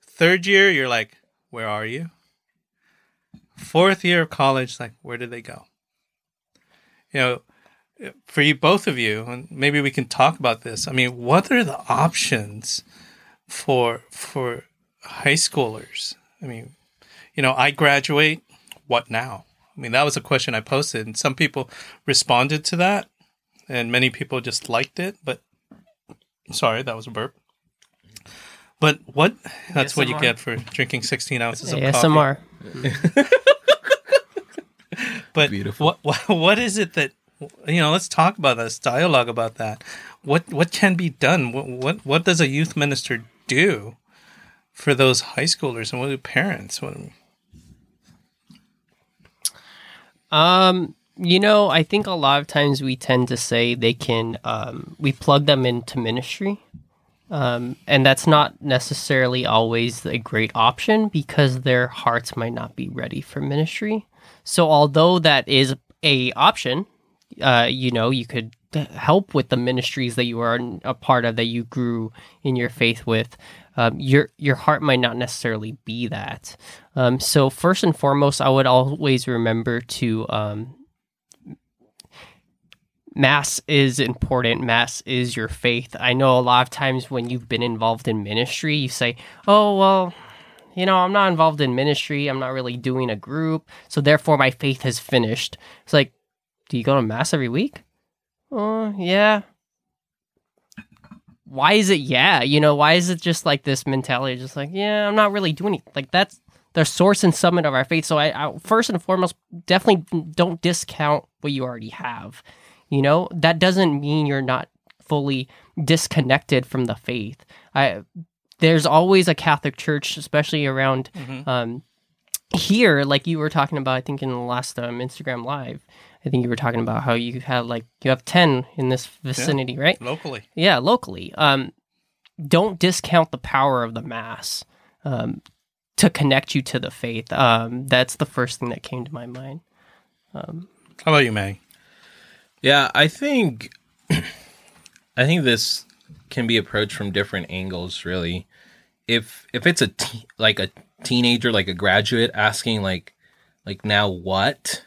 Third year, you're like, where are you? Fourth year of college, like, where did they go? You know, for you, both of you, and maybe we can talk about this. I mean, what are the options for for high schoolers? I mean, you know, I graduate, what now? I mean, that was a question I posted, and some people responded to that, and many people just liked it. But sorry, that was a burp. But what? That's A S M R. What you get for drinking sixteen ounces of A S M R. Coffee. But what, what what is it that, you know, let's talk about this, dialogue about that. What what can be done? What what, what does a youth minister do for those high schoolers, and what do parents? What do we... Um, you know, I think a lot of times we tend to say they can, um, we plug them into ministry. Um, and that's not necessarily always a great option because their hearts might not be ready for ministry. So although that is a option, uh, you know, you could help with the ministries that you are a part of, that you grew in your faith with. Um, your your heart might not necessarily be that. Um, so first and foremost, I would always remember to um, Mass is important. Mass is your faith. I know a lot of times when you've been involved in ministry, you say, oh, well, you know, I'm not involved in ministry. I'm not really doing a group. So therefore, my faith has finished. It's like, do you go to Mass every week? Oh, yeah. Why is it yeah? You know, why is it just like this mentality? Just like, yeah, I'm not really doing it. Like, that's the source and summit of our faith. So I, I first and foremost, definitely don't discount what you already have. You know, that doesn't mean you're not fully disconnected from the faith. I, there's always a Catholic church, especially around mm-hmm. um, here, like you were talking about, I think in the last um, Instagram Live, I think you were talking about how you had like, you have ten in this vicinity, yeah, right? Locally. Yeah, locally. Um, don't discount the power of the Mass um, to connect you to the faith. Um, that's the first thing that came to my mind. Um, how about you, Manny? Yeah, I think I think this can be approached from different angles, really. If if it's a te- like a teenager, like a graduate asking like like now what?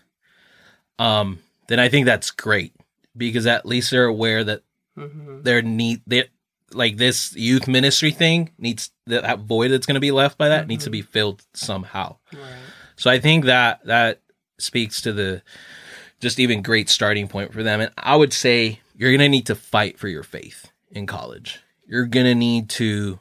Um, then I think that's great, because at least they're aware that mm-hmm. they're need they like this youth ministry thing needs that, that void that's going to be left by that mm-hmm. needs to be filled somehow. Right. So I think that that speaks to the just even great starting point for them. And I would say you're going to need to fight for your faith in college. You're going to need to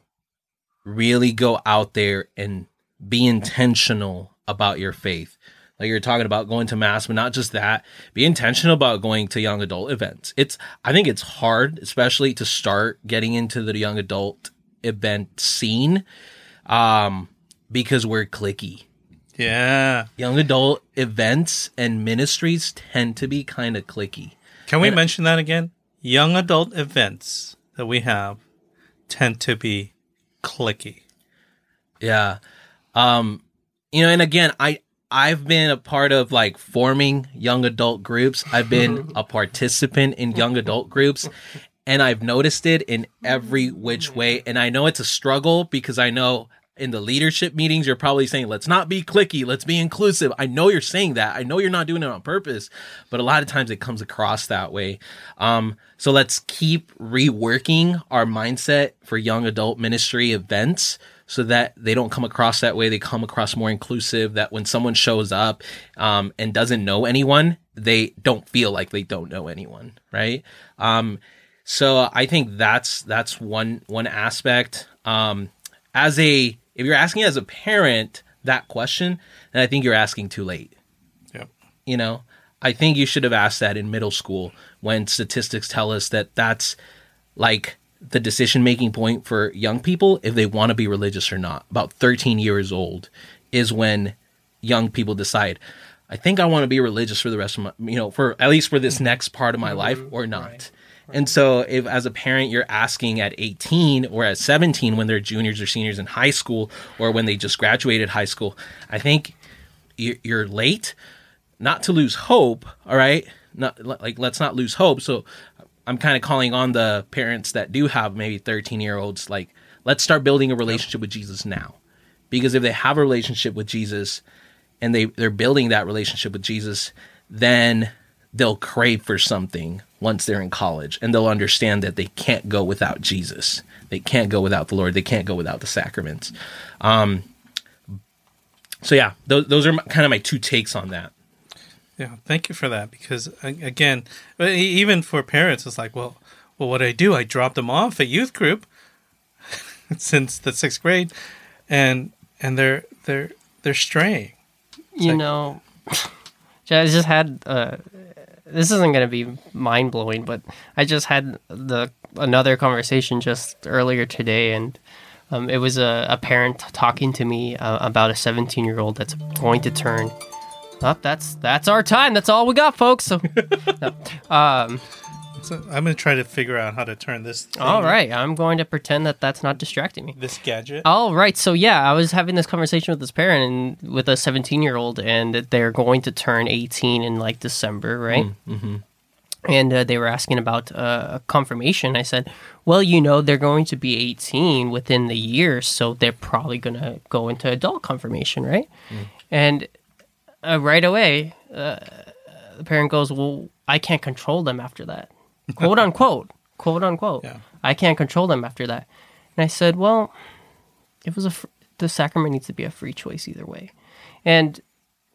really go out there and be intentional about your faith. Like you're talking about going to Mass, but not just that, be intentional about going to young adult events. It's, I think it's hard, especially to start getting into the young adult event scene, um, because we're cliquey. Yeah. Young adult events and ministries tend to be kind of cliquey. Can we and, mention that again? Young adult events that we have tend to be cliquey. Yeah. Um, you know, and again, I, I've been a part of like forming young adult groups. I've been a participant in young adult groups, and I've noticed it in every which way. And I know it's a struggle, because I know in the leadership meetings, you're probably saying, let's not be cliquey, let's be inclusive. I know you're saying that. I know you're not doing it on purpose, but a lot of times it comes across that way. Um, so let's keep reworking our mindset for young adult ministry events so that they don't come across that way. They come across more inclusive, that when someone shows up um, and doesn't know anyone, they don't feel like they don't know anyone, right? Um, so I think that's that's one, one aspect. Um, as a... If you're asking as a parent that question, then I think you're asking too late. Yeah. You know, I think you should have asked that in middle school, when statistics tell us that that's like the decision-making point for young people, if they want to be religious or not. About thirteen years old is when young people decide, I think I want to be religious for the rest of my, you know, for at least for this next part of my life or not. Right. And so if as a parent, you're asking at eighteen or at seventeen, when they're juniors or seniors in high school, or when they just graduated high school, I think you're late, not to lose hope. All right. Not like, let's not lose hope. So I'm kind of calling on the parents that do have maybe thirteen year olds, like, let's start building a relationship with Jesus now, because if they have a relationship with Jesus and they, they're building that relationship with Jesus, then they'll crave for something once they're in college, and they'll understand that they can't go without Jesus. They can't go without the Lord. They can't go without the sacraments. Um, so yeah, those, those are my, kind of my two takes on that. Yeah, thank you for that, because again, even for parents, it's like, well, well, what do I do? I drop them off at youth group since the sixth grade, and and they're they're they're straying. It's you like, know, I just had uh, this isn't going to be mind blowing, but I just had the another conversation just earlier today, and um, it was a, a parent talking to me uh, about a seventeen year old that's going to turn. Well, that's that's our time. That's all we got, folks. So, um, so I'm going to try to figure out how to turn this thing. All right. I'm going to pretend that that's not distracting me. This gadget. All right. So, yeah, I was having this conversation with this parent and with a seventeen-year-old, and they're going to turn eighteen in, like, December, right? Mm-hmm. And uh, they were asking about uh, confirmation. I said, well, you know, they're going to be eighteen within the year, so they're probably going to go into adult confirmation, right? Mm. And... Uh, right away, uh, the parent goes, well, I can't control them after that. Quote, unquote. Quote, unquote. Yeah. I can't control them after that. And I said, well, it was a fr- the sacrament needs to be a free choice either way. And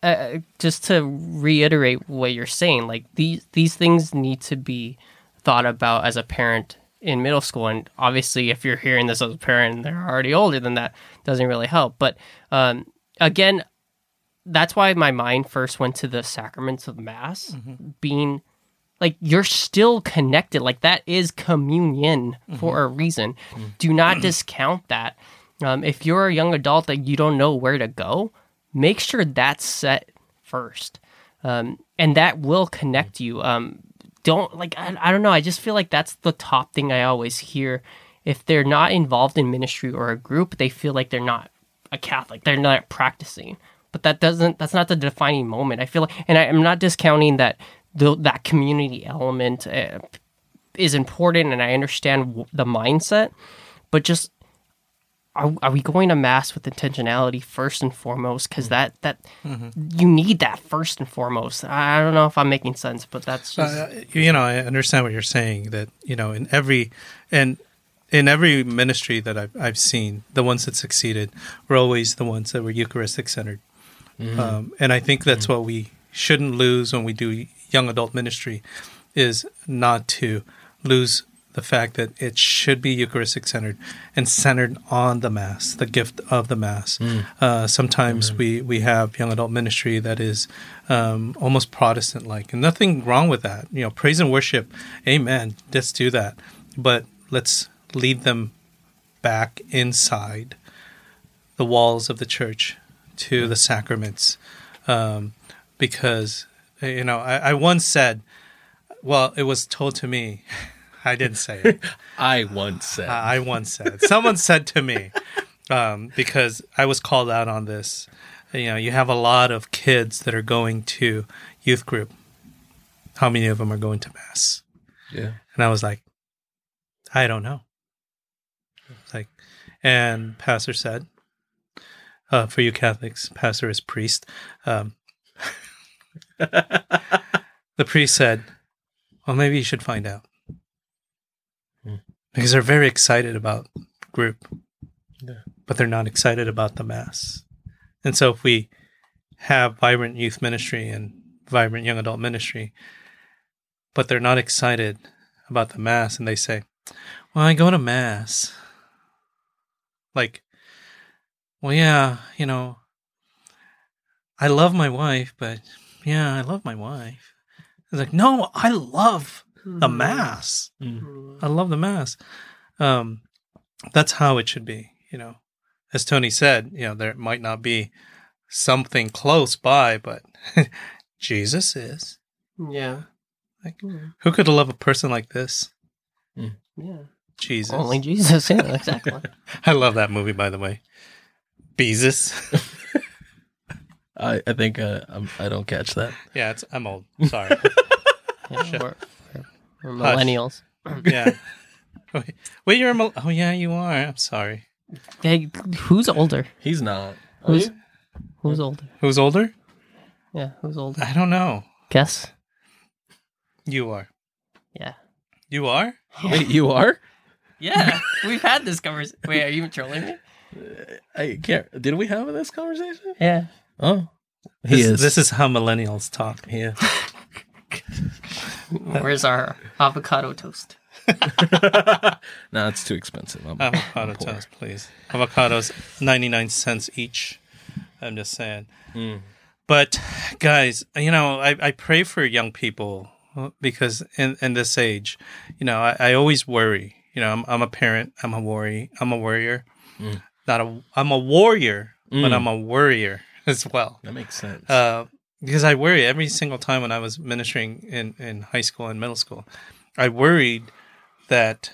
uh, just to reiterate what you're saying, like these, these things need to be thought about as a parent in middle school. And obviously, if you're hearing this as a parent and they're already older, then that doesn't really help. But um, again... That's why my mind first went to the sacraments of Mass, mm-hmm. being like, you're still connected. Like, that is communion mm-hmm. for a reason. Mm-hmm. Do not discount that. Um, if you're a young adult that you don't know where to go, make sure that's set first. Um, and that will connect you. Um, don't, like, I, I don't know. I just feel like that's the top thing I always hear. If they're not involved in ministry or a group, they feel like they're not a Catholic, they're not practicing. But that doesn't, that's not the defining moment. I feel like, and I, I'm not discounting that the, that community element uh, is important, and I understand w- the mindset, but just, are, are we going to Mass with intentionality first and foremost? Because that, that mm-hmm. you need that first and foremost. I don't know if I'm making sense, but that's just... Uh, you know, I understand what you're saying, that, you know, in every, and in every ministry that I've, I've seen, the ones that succeeded were always the ones that were Eucharistic-centered. Mm-hmm. Um, and I think that's mm-hmm. what we shouldn't lose when we do young adult ministry, is not to lose the fact that it should be Eucharistic-centered and centered on the Mass, the gift of the Mass. Mm-hmm. Uh, sometimes mm-hmm. we, we have young adult ministry that is um, almost Protestant-like, and nothing wrong with that. You know, praise and worship, amen, let's do that. But let's lead them back inside the walls of the church to the sacraments, um, because, you know, I, I once said, well, it was told to me. I didn't say it. I once said. I, I once said. Someone said to me, um, because I was called out on this. You know, you have a lot of kids that are going to youth group. How many of them are going to Mass? Yeah. And I was like, I don't know. Like, and Pastor said, Uh, for you Catholics, pastor is priest. Um, the priest said, well, maybe you should find out. Mm. Because they're very excited about group, yeah. but they're not excited about the Mass. And so if we have vibrant youth ministry and vibrant young adult ministry, but they're not excited about the Mass, and they say, well, I go to Mass. Like, well, yeah, you know, I love my wife, but yeah, I love my wife. It's like, no, I love the Mass. Mm-hmm. I love the Mass. Um, that's how it should be, you know. As Tony said, you know, there might not be something close by, but Jesus is. Yeah. Like, yeah. Who could love a person like this? Mm. Yeah. Jesus. Only Jesus, yeah, exactly. I love that movie, by the way. Jesus. I, I think uh, I'm, I don't catch that. Yeah, it's, I'm old. Sorry. yeah, we're, We're millennials. Hush. Yeah. Wait, wait, you're a mil- oh yeah, you are. I'm sorry. Hey, who's older? He's not. Are who's you? Who's older? Who's older? Yeah, who's older? I don't know. Guess. You are. Yeah. You are? Wait, you are? Yeah, we've had this conversation. Wait, are you trolling me? I can't. Did we have this conversation? Yeah. Oh, he this, is. This is how millennials talk. Yeah. Where's our avocado toast? No, it's too expensive. I'm, avocado I'm toast, please. Avocados, ninety-nine cents each. I'm just saying. Mm. But guys, you know, I, I pray for young people because in, in this age, you know, I, I always worry. You know, I'm, I'm a parent. I'm a worry. I'm a worrier. Mm. Not a. I'm a warrior, mm. but I'm a worrier as well. That makes sense. Uh, because I worry every single time when I was ministering in, in high school and middle school, I worried that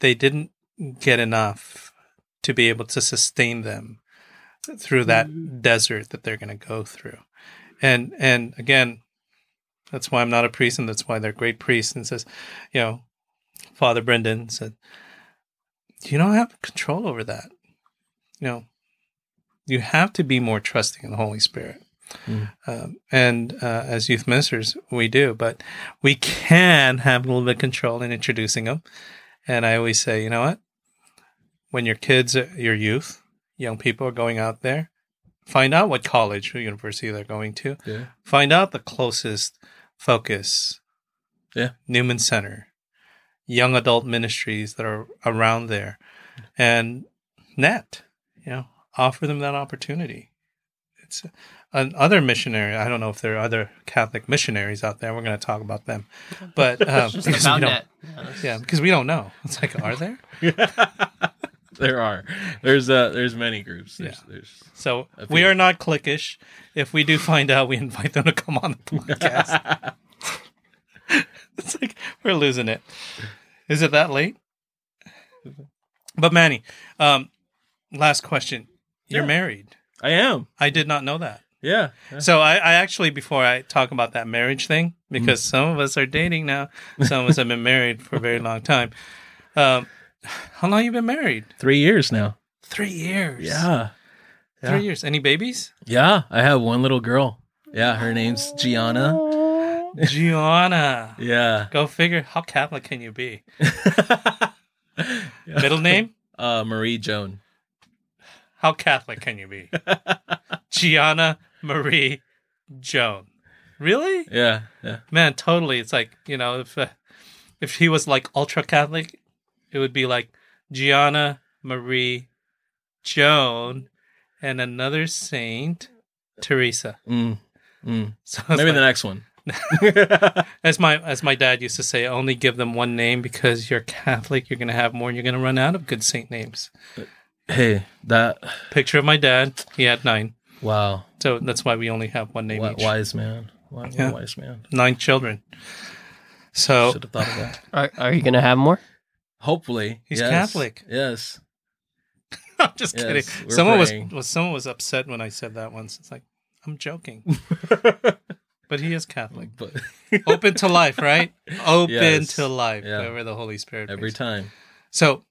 they didn't get enough to be able to sustain them through that mm. desert that they're going to go through, and and again, that's why I'm not a priest, and that's why they're great priests. And says, you know, Father Brendan said, you don't have control over that. You know, you have to be more trusting in the Holy Spirit. Mm. Um, and uh, as youth ministers, we do, but we can have a little bit of control in introducing them. And I always say, you know what? When your kids, your youth, young people are going out there, find out what college or university they're going to. Yeah. Find out the closest focus. Yeah. Newman Center. Young adult ministries that are around there, and N E T, you know, offer them that opportunity. It's an other missionary. I don't know if there are other Catholic missionaries out there. We're going to talk about them, but um, just because about we don't, yeah, yeah, because we don't know. It's like, are there? There are. There's uh, there's many groups. There's, yeah. there's so we are not cliquish. If we do find out, we invite them to come on the podcast. It's like we're losing it. Is it that late? But Manny, um, last question. You're yeah. married. I am. I did not know that. Yeah. yeah. So I, I actually, before I talk about that marriage thing, because mm. some of us are dating now, some of us have been married for a very long time. Um, how long have you been married? Three years now. Three years. Yeah. yeah. Three years. Any babies? Yeah. I have one little girl. Yeah. Her name's Gianna. Gianna. Yeah. Go figure. How Catholic can you be? yeah. Middle name? Uh, Marie Joan. How Catholic can you be? Gianna Marie Joan. Really? Yeah. Yeah. Man, totally. It's like, you know, if uh, if he was like ultra Catholic, it would be like Gianna Marie Joan and another saint, Teresa. Mm. Mm. So maybe like, the next one. as my as my dad used to say, only give them one name because you're Catholic, you're going to have more and you're going to run out of good saint names. Hey, that... Picture of my dad, he had nine. Wow. So that's why we only have one name w- each. Wise man. Wise, yeah. wise man. Nine children. So... Should have thought of that. Are, are you going to have more? Hopefully. He's yes. Catholic. Yes. I'm just yes, kidding. Someone was, was, someone was upset when I said that once. It's like, I'm joking. But he is Catholic. But open to life, right? Open yes. to life. Yeah. Wherever the Holy Spirit Every makes. Time. So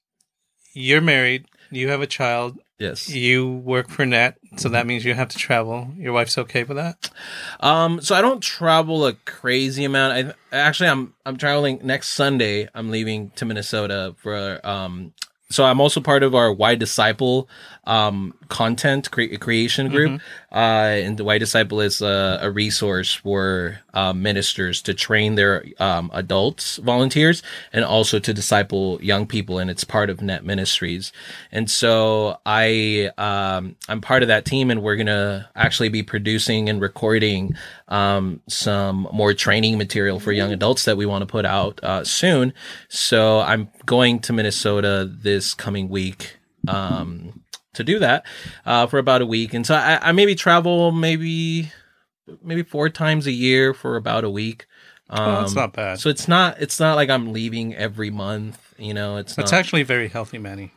you're married. You have a child. Yes. You work for N E T. So mm-hmm. that means you have to travel. Your wife's okay with that? Um, so I don't travel a crazy amount. I Actually, I'm I'm traveling next Sunday. I'm leaving to Minnesota for... um. So I'm also part of our Y Disciple um, content cre- creation group, mm-hmm. uh, and the Y Disciple is a, a resource for uh, ministers to train their um, adults volunteers and also to disciple young people, and it's part of N E T Ministries. And so I um, I'm part of that team, and we're gonna actually be producing and recording um, some more training material for young adults that we want to put out uh, soon. So I'm going to Minnesota this. This coming week um, to do that uh, for about a week, and so I, I maybe travel maybe maybe four times a year for about a week. Um, oh, that's not bad. So it's not it's not like I'm leaving every month. You know, it's that's not... actually very healthy, Manny.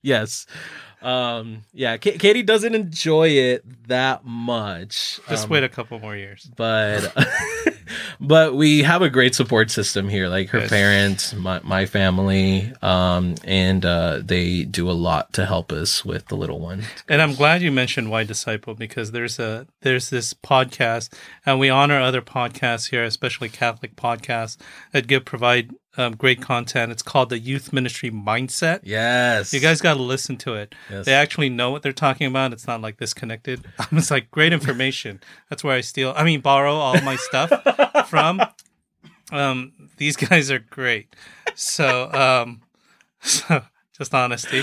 yes, um, yeah. K- Katie doesn't enjoy it that much. Just um, wait a couple more years, but. but we have a great support system here, like her yes. parents, my, my family, um, and uh, they do a lot to help us with the little one. And I'm glad you mentioned Y Disciple, because there's a there's this podcast, and we honor other podcasts here, especially Catholic podcasts that give provide um, great content. It's called the Youth Ministry Mindset. Yes, you guys got to listen to it. Yes. They actually know what they're talking about. It's not like disconnected. It's like great information. That's where I steal. I mean, borrow all my stuff from. Um, these guys are great. So, um, so just honesty.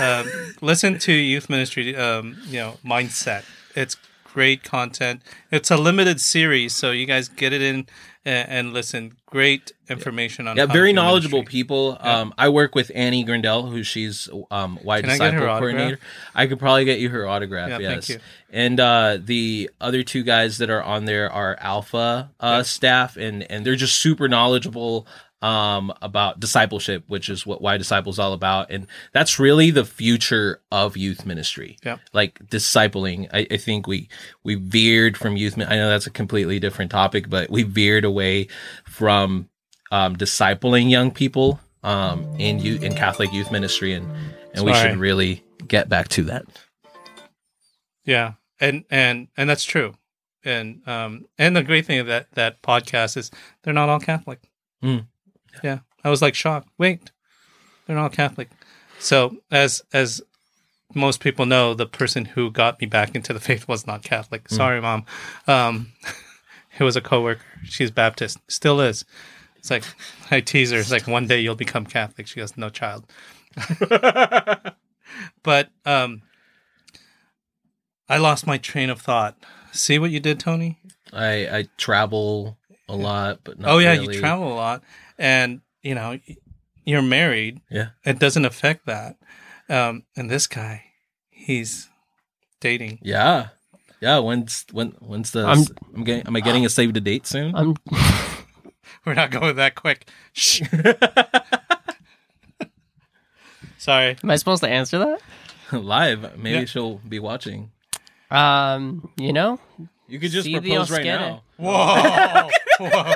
Um, listen to Youth Ministry. Um, you know, Mindset. It's great content. It's a limited series, so you guys get it in. And listen, great information yeah. on yeah, very knowledgeable ministry. people. Yeah. Um, I work with Annie Grindel, who she's um, Y Can Disciple I get her coordinator. Autograph? I could probably get you her autograph. Yeah, yes, thank you. And uh, the other two guys that are on there are Alpha uh, yeah. staff, and and they're just super knowledgeable um, about discipleship, which is what Y Disciple is all about, and that's really the future of youth ministry. Yeah, like discipling. I, I think we we veered from youth. I know that's a completely different topic, but we veered away from um, discipling young people um, in you in Catholic youth ministry, and and we should really get back to that. Yeah, and and and that's true, and um and the great thing of that that podcast is they're not all Catholic. Mm. Yeah, I was like shocked. Wait, they're not Catholic. So as as most people know, the person who got me back into the faith was not Catholic. Mm. Sorry, Mom. Um, it was a coworker. She's Baptist, still is. It's like I tease her. It's like one day you'll become Catholic. She goes, no, child. But um, I lost my train of thought. See what you did, Tony? I I travel a lot, but not oh yeah, really. You travel a lot. And, you know, you're married. Yeah. It doesn't affect that. Um, and this guy, he's dating. Yeah. Yeah. When's when? When's the... I'm, I'm getting, am I getting uh, a save the date soon? I'm, we're not going that quick. Shh. Sorry. Am I supposed to answer that? Live. Maybe yeah. she'll be watching. Um, You know? You could just propose right now. Whoa. Whoa.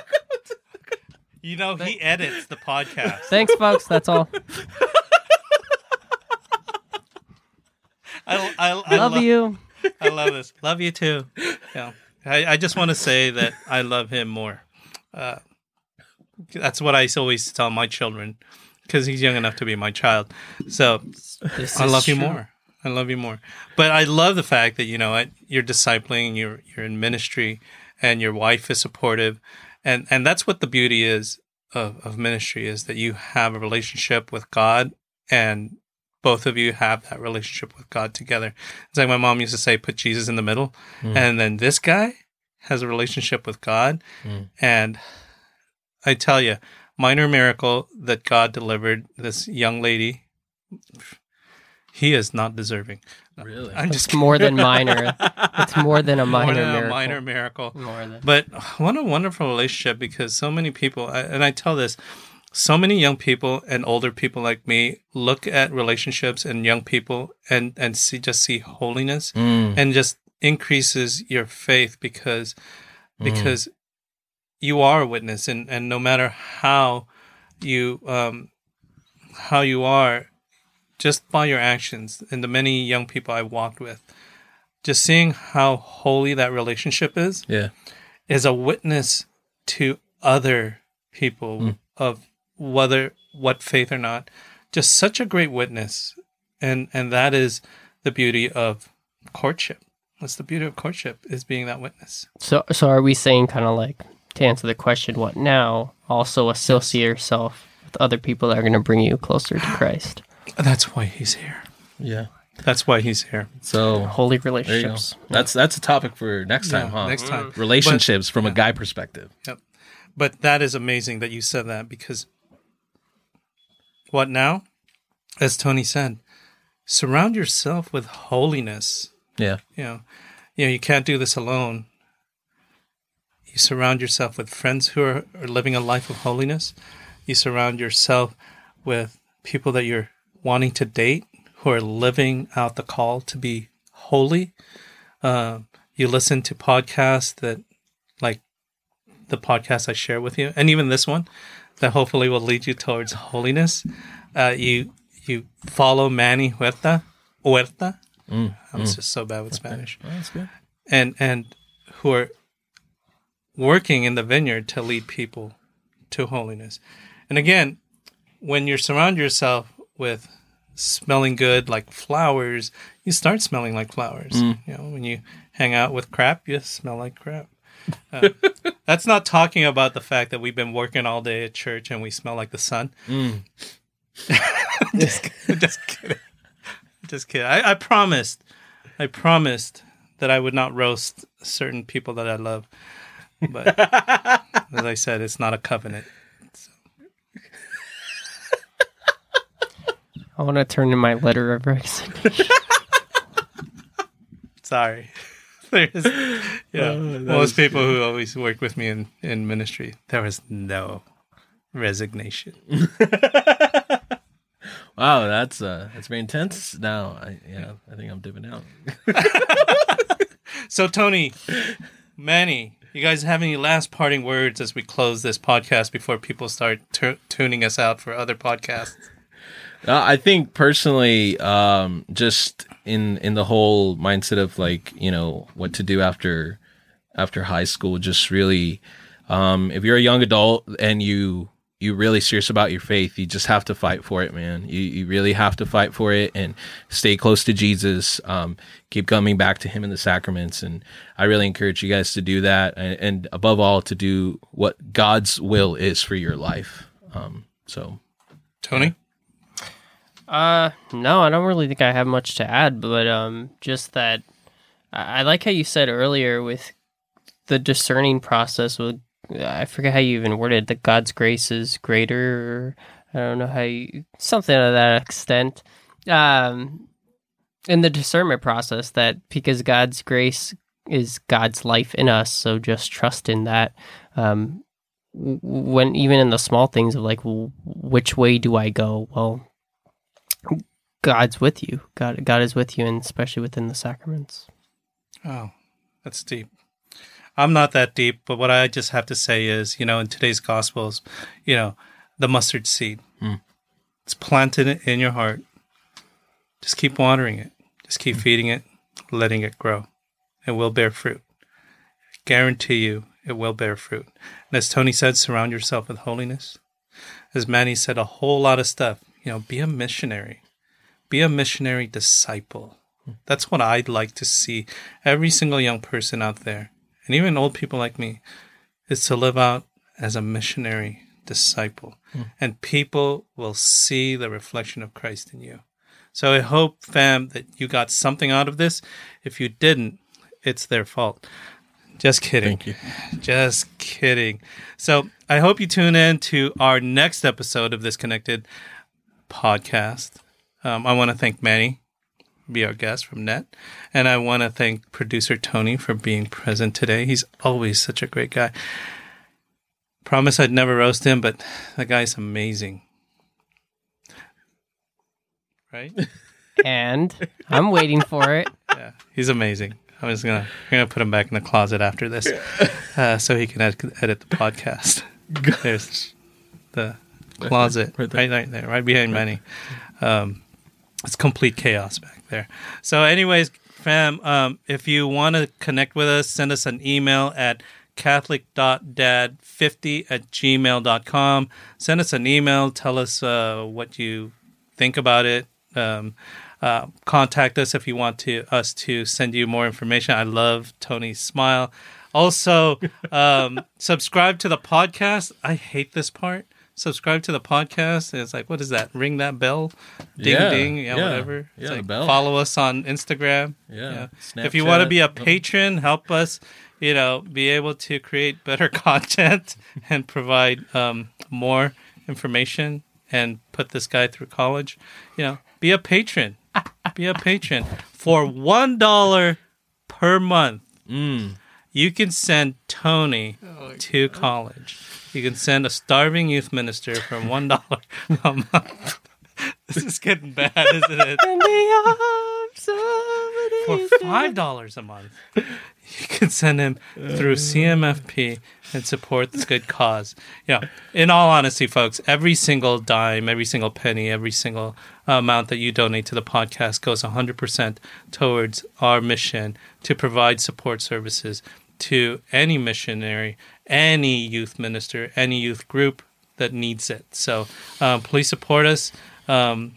You know, he edits the podcast. Thanks, folks. That's all. I, I, I love, love you. I love this. Love you, too. Yeah. I, I just want to say that I love him more. Uh, that's what I always tell my children, because he's young enough to be my child. So this I love true. you more. I love you more. But I love the fact that, you know, you're discipling, you're, you're in ministry, and your wife is supportive. And and that's what the beauty is of, of ministry, is that you have a relationship with God, and both of you have that relationship with God together. It's like my mom used to say, put Jesus in the middle. Mm. And then this guy has a relationship with God. Mm. And I tell you, minor miracle that God delivered this young lady. He is not deserving. Really? I'm just more than minor. It's more than a minor more than miracle. A minor miracle. More than. But what a wonderful relationship, because so many people, and I tell this, so many young people and older people like me look at relationships and young people and, and see just see holiness mm. and just increases your faith, because because mm. you are a witness, and, and no matter how you um how you are, just by your actions and the many young people I walked with, just seeing how holy that relationship is, yeah. is a witness to other people mm. of whether what faith or not. Just such a great witness, and and that is the beauty of courtship. That's the beauty of courtship, is being that witness. So, so are we saying, kind of like, to answer the question, what now? Also associate yourself with other people that are going to bring you closer to Christ. That's why he's here. Yeah. That's why he's here. So holy relationships. That's that's a topic for next time, yeah, huh? Next time. Relationships but, from yeah. a guy perspective. Yep. But that is amazing that you said that, because what now? As Tony said, surround yourself with holiness. Yeah. You know, you know, you can't do this alone. You surround yourself with friends who are, are living a life of holiness. You surround yourself with people that you're wanting to date, who are living out the call to be holy. Uh, you listen to podcasts that, like the podcasts I share with you, and even this one, that hopefully will lead you towards holiness. Uh, you you follow Manny Huerta. Huerta. Mm, I'm mm. just so bad with Spanish. Well, that's good. And, and who are working in the vineyard to lead people to holiness. And again, when you surround yourself with smelling good like flowers, you start smelling like flowers. Mm. You know, when you hang out with crap, you smell like crap. Uh, that's not talking about the fact that we've been working all day at church and we smell like the sun. Mm. just, kidding, just kidding. Just kidding. I, I promised. I promised that I would not roast certain people that I love. But as I said, it's not a covenant. So. I want to turn to my letter of resignation. Sorry. There's, you know, oh, most people good. who always work with me in, in ministry, there was no resignation. Wow, that's uh, that's very intense. Now, I, yeah, I think I'm dipping out. So, Tony, Manny, you guys have any last parting words as we close this podcast before people start t- tuning us out for other podcasts? Uh, I think personally, um, just in in the whole mindset of like, you know, what to do after after high school, just really, um, if you're a young adult and you you really serious about your faith, you just have to fight for it, man. You you really have to fight for it and stay close to Jesus. Um, keep coming back to him in the sacraments. And I really encourage you guys to do that. And, and above all, to do what God's will is for your life. Um, so, Tony? Uh, no, I don't really think I have much to add, but um, just that I, I like how you said earlier with the discerning process. With I forget how you even worded that God's grace is greater. Or I don't know how you something to that extent. Um, in the discernment process, that because God's grace is God's life in us, so just trust in that. Um, when even in the small things of like, which way do I go? Well, God's with you. God, God is with you, and especially within the sacraments. Oh, that's deep. I'm not that deep, but what I just have to say is, you know, in today's Gospels, you know, the mustard seed. Mm. It's planted in your heart. Just keep watering it. Just keep mm. feeding it, letting it grow. It will bear fruit. I guarantee you, it will bear fruit. And as Tony said, surround yourself with holiness. As Manny said, a whole lot of stuff. You know, be a missionary. Be a missionary disciple. That's what I'd like to see every single young person out there, and even old people like me, is to live out as a missionary disciple. Mm. And people will see the reflection of Christ in you. So I hope, fam, that you got something out of this. If you didn't, it's their fault. Just kidding. Thank you. Just kidding. So I hope you tune in to our next episode of this Connected podcast. Um, I want to thank Manny, be our guest from N E T, and I want to thank producer Tony for being present today. He's always such a great guy. Promise I'd never roast him, but that guy's amazing. Right? And I'm waiting for it. Yeah, he's amazing. I'm just gonna we're gonna put him back in the closet after this, uh, so he can ed- edit the podcast. There's the closet right there, right, right there, right behind Manny. Um, It's complete chaos back there. So anyways, fam, um, if you want to connect with us, send us an email at catholic dot dad fifty at gmail dot com. Send us an email. Tell us uh, what you think about it. Um, uh, contact us if you want to us to send you more information. I love Tony's smile. Also, um, subscribe to the podcast. I hate this part. Subscribe to the podcast. It's like, what is that? Ring that bell, ding yeah, ding, yeah, yeah whatever. It's yeah, like, bell. Follow us on Instagram. Yeah, yeah. If you want to be a patron, help us, you know, be able to create better content and provide um, more information and put this guy through college. You know, be a patron. Be a patron for one dollar per month. Mm. You can send Tony oh to God. college. You can send a starving youth minister for one dollar a month. This is getting bad, isn't it? For five dollars a month, you can send him through C M F P and support this good cause. Yeah. In all honesty, folks, every single dime, every single penny, every single amount that you donate to the podcast goes one hundred percent towards our mission to provide support services to any missionary, any youth minister, any youth group that needs it. So um, please support us. Um,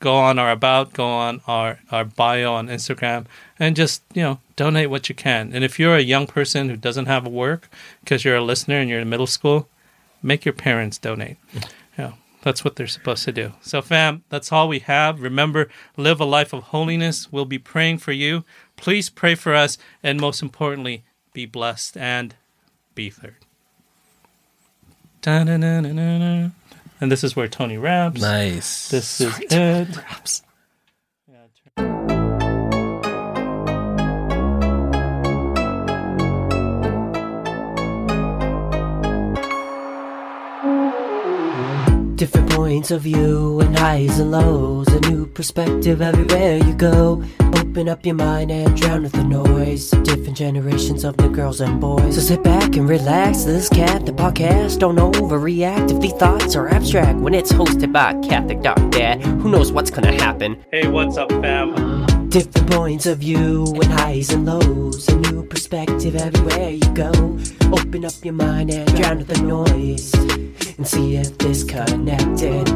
go on our about, go on our, our bio on Instagram, and just, you know, donate what you can. And if you're a young person who doesn't have work because you're a listener and you're in middle school, make your parents donate. Yeah, that's what they're supposed to do. So, fam, that's all we have. Remember, live a life of holiness. We'll be praying for you. Please pray for us. And most importantly, be blessed and be third. Da-na-na-na-na-na. And this is where Tony raps. Nice. This is it. Raps. Different points of view and highs and lows. A new perspective everywhere you go. Open up your mind and drown with the noise. Different generations of the girls and boys. So sit back and relax. This cat, the podcast, don't overreact. If the thoughts are abstract when it's hosted by Catholic Doc Dad, who knows what's gonna happen? Hey, what's up, fam? Different points of view and highs and lows. A new perspective everywhere you go. Open up your mind and drown with the noise. And see if this connected.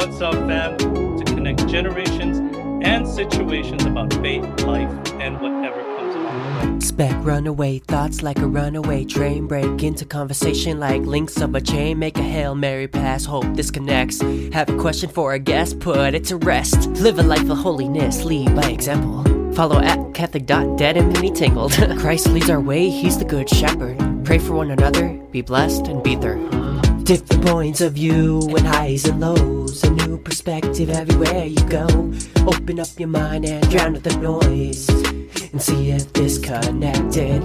What's up, fam? To connect generations and situations about faith, life, and whatever comes along the way. Expect runaway thoughts like a runaway train. Break into conversation like links of a chain. Make a Hail Mary pass, hope this connects. Have a question for a guest, put it to rest. Live a life of holiness, lead by example. Follow at Catholic dot dead and mini tingled. Christ leads our way, he's the good shepherd. Pray for one another, be blessed and be there. Different points of view and highs and lows. A new perspective everywhere you go. Open up your mind and drown out the noise. And see if this connected.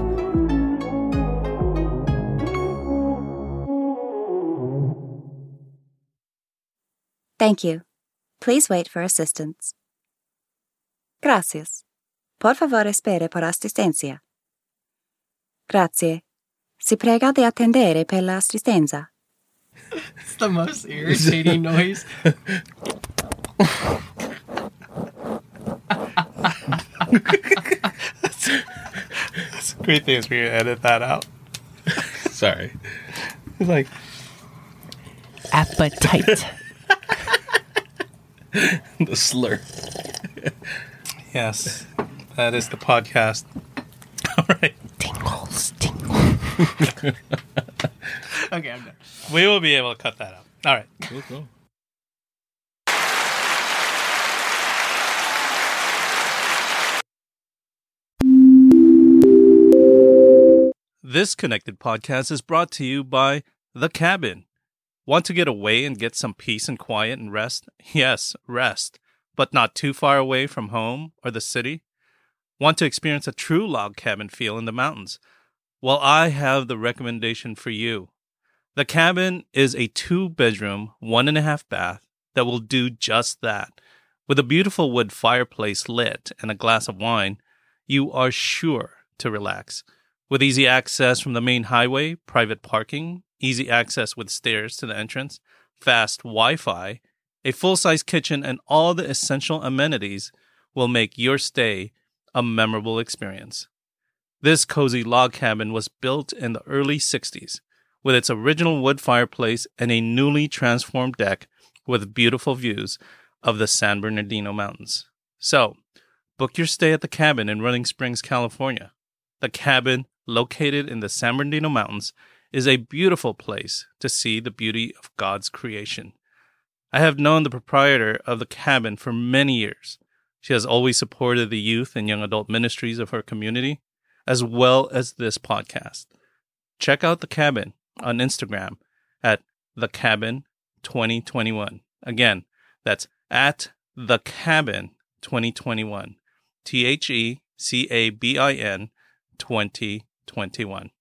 Thank you. Please wait for assistance. Gracias. Por favor, espere por asistencia. Grazie. Si prega di attendere per l'assistenza. It's the most irritating noise. that's, that's a great thing is we're going to edit that out. Sorry. It's like... Appetite. The slur. Yes, that is the podcast. All right. Tingles, tingles. Okay, I'm done. We will be able to cut that out. All right. Cool, cool. This Connected podcast is brought to you by The Cabin. Want to get away and get some peace and quiet and rest? Yes, rest. But not too far away from home or the city? Want to experience a true log cabin feel in the mountains? Well, I have the recommendation for you. The Cabin is a two-bedroom, one-and-a-half-bath that will do just that. With a beautiful wood fireplace lit and a glass of wine, you are sure to relax. With easy access from the main highway, private parking, easy access with stairs to the entrance, fast Wi-Fi, a full-size kitchen, and all the essential amenities will make your stay a memorable experience. This cozy log cabin was built in the early sixties with its original wood fireplace and a newly transformed deck with beautiful views of the San Bernardino Mountains. So, book your stay at The Cabin in Running Springs, California. The Cabin, located in the San Bernardino Mountains, is a beautiful place to see the beauty of God's creation. I have known the proprietor of The Cabin for many years. She has always supported the youth and young adult ministries of her community, as well as this podcast. Check out The Cabin on Instagram at The Cabin twenty twenty-one. Again, that's at The Cabin twenty twenty-one. T H E C A B I N twenty twenty-one.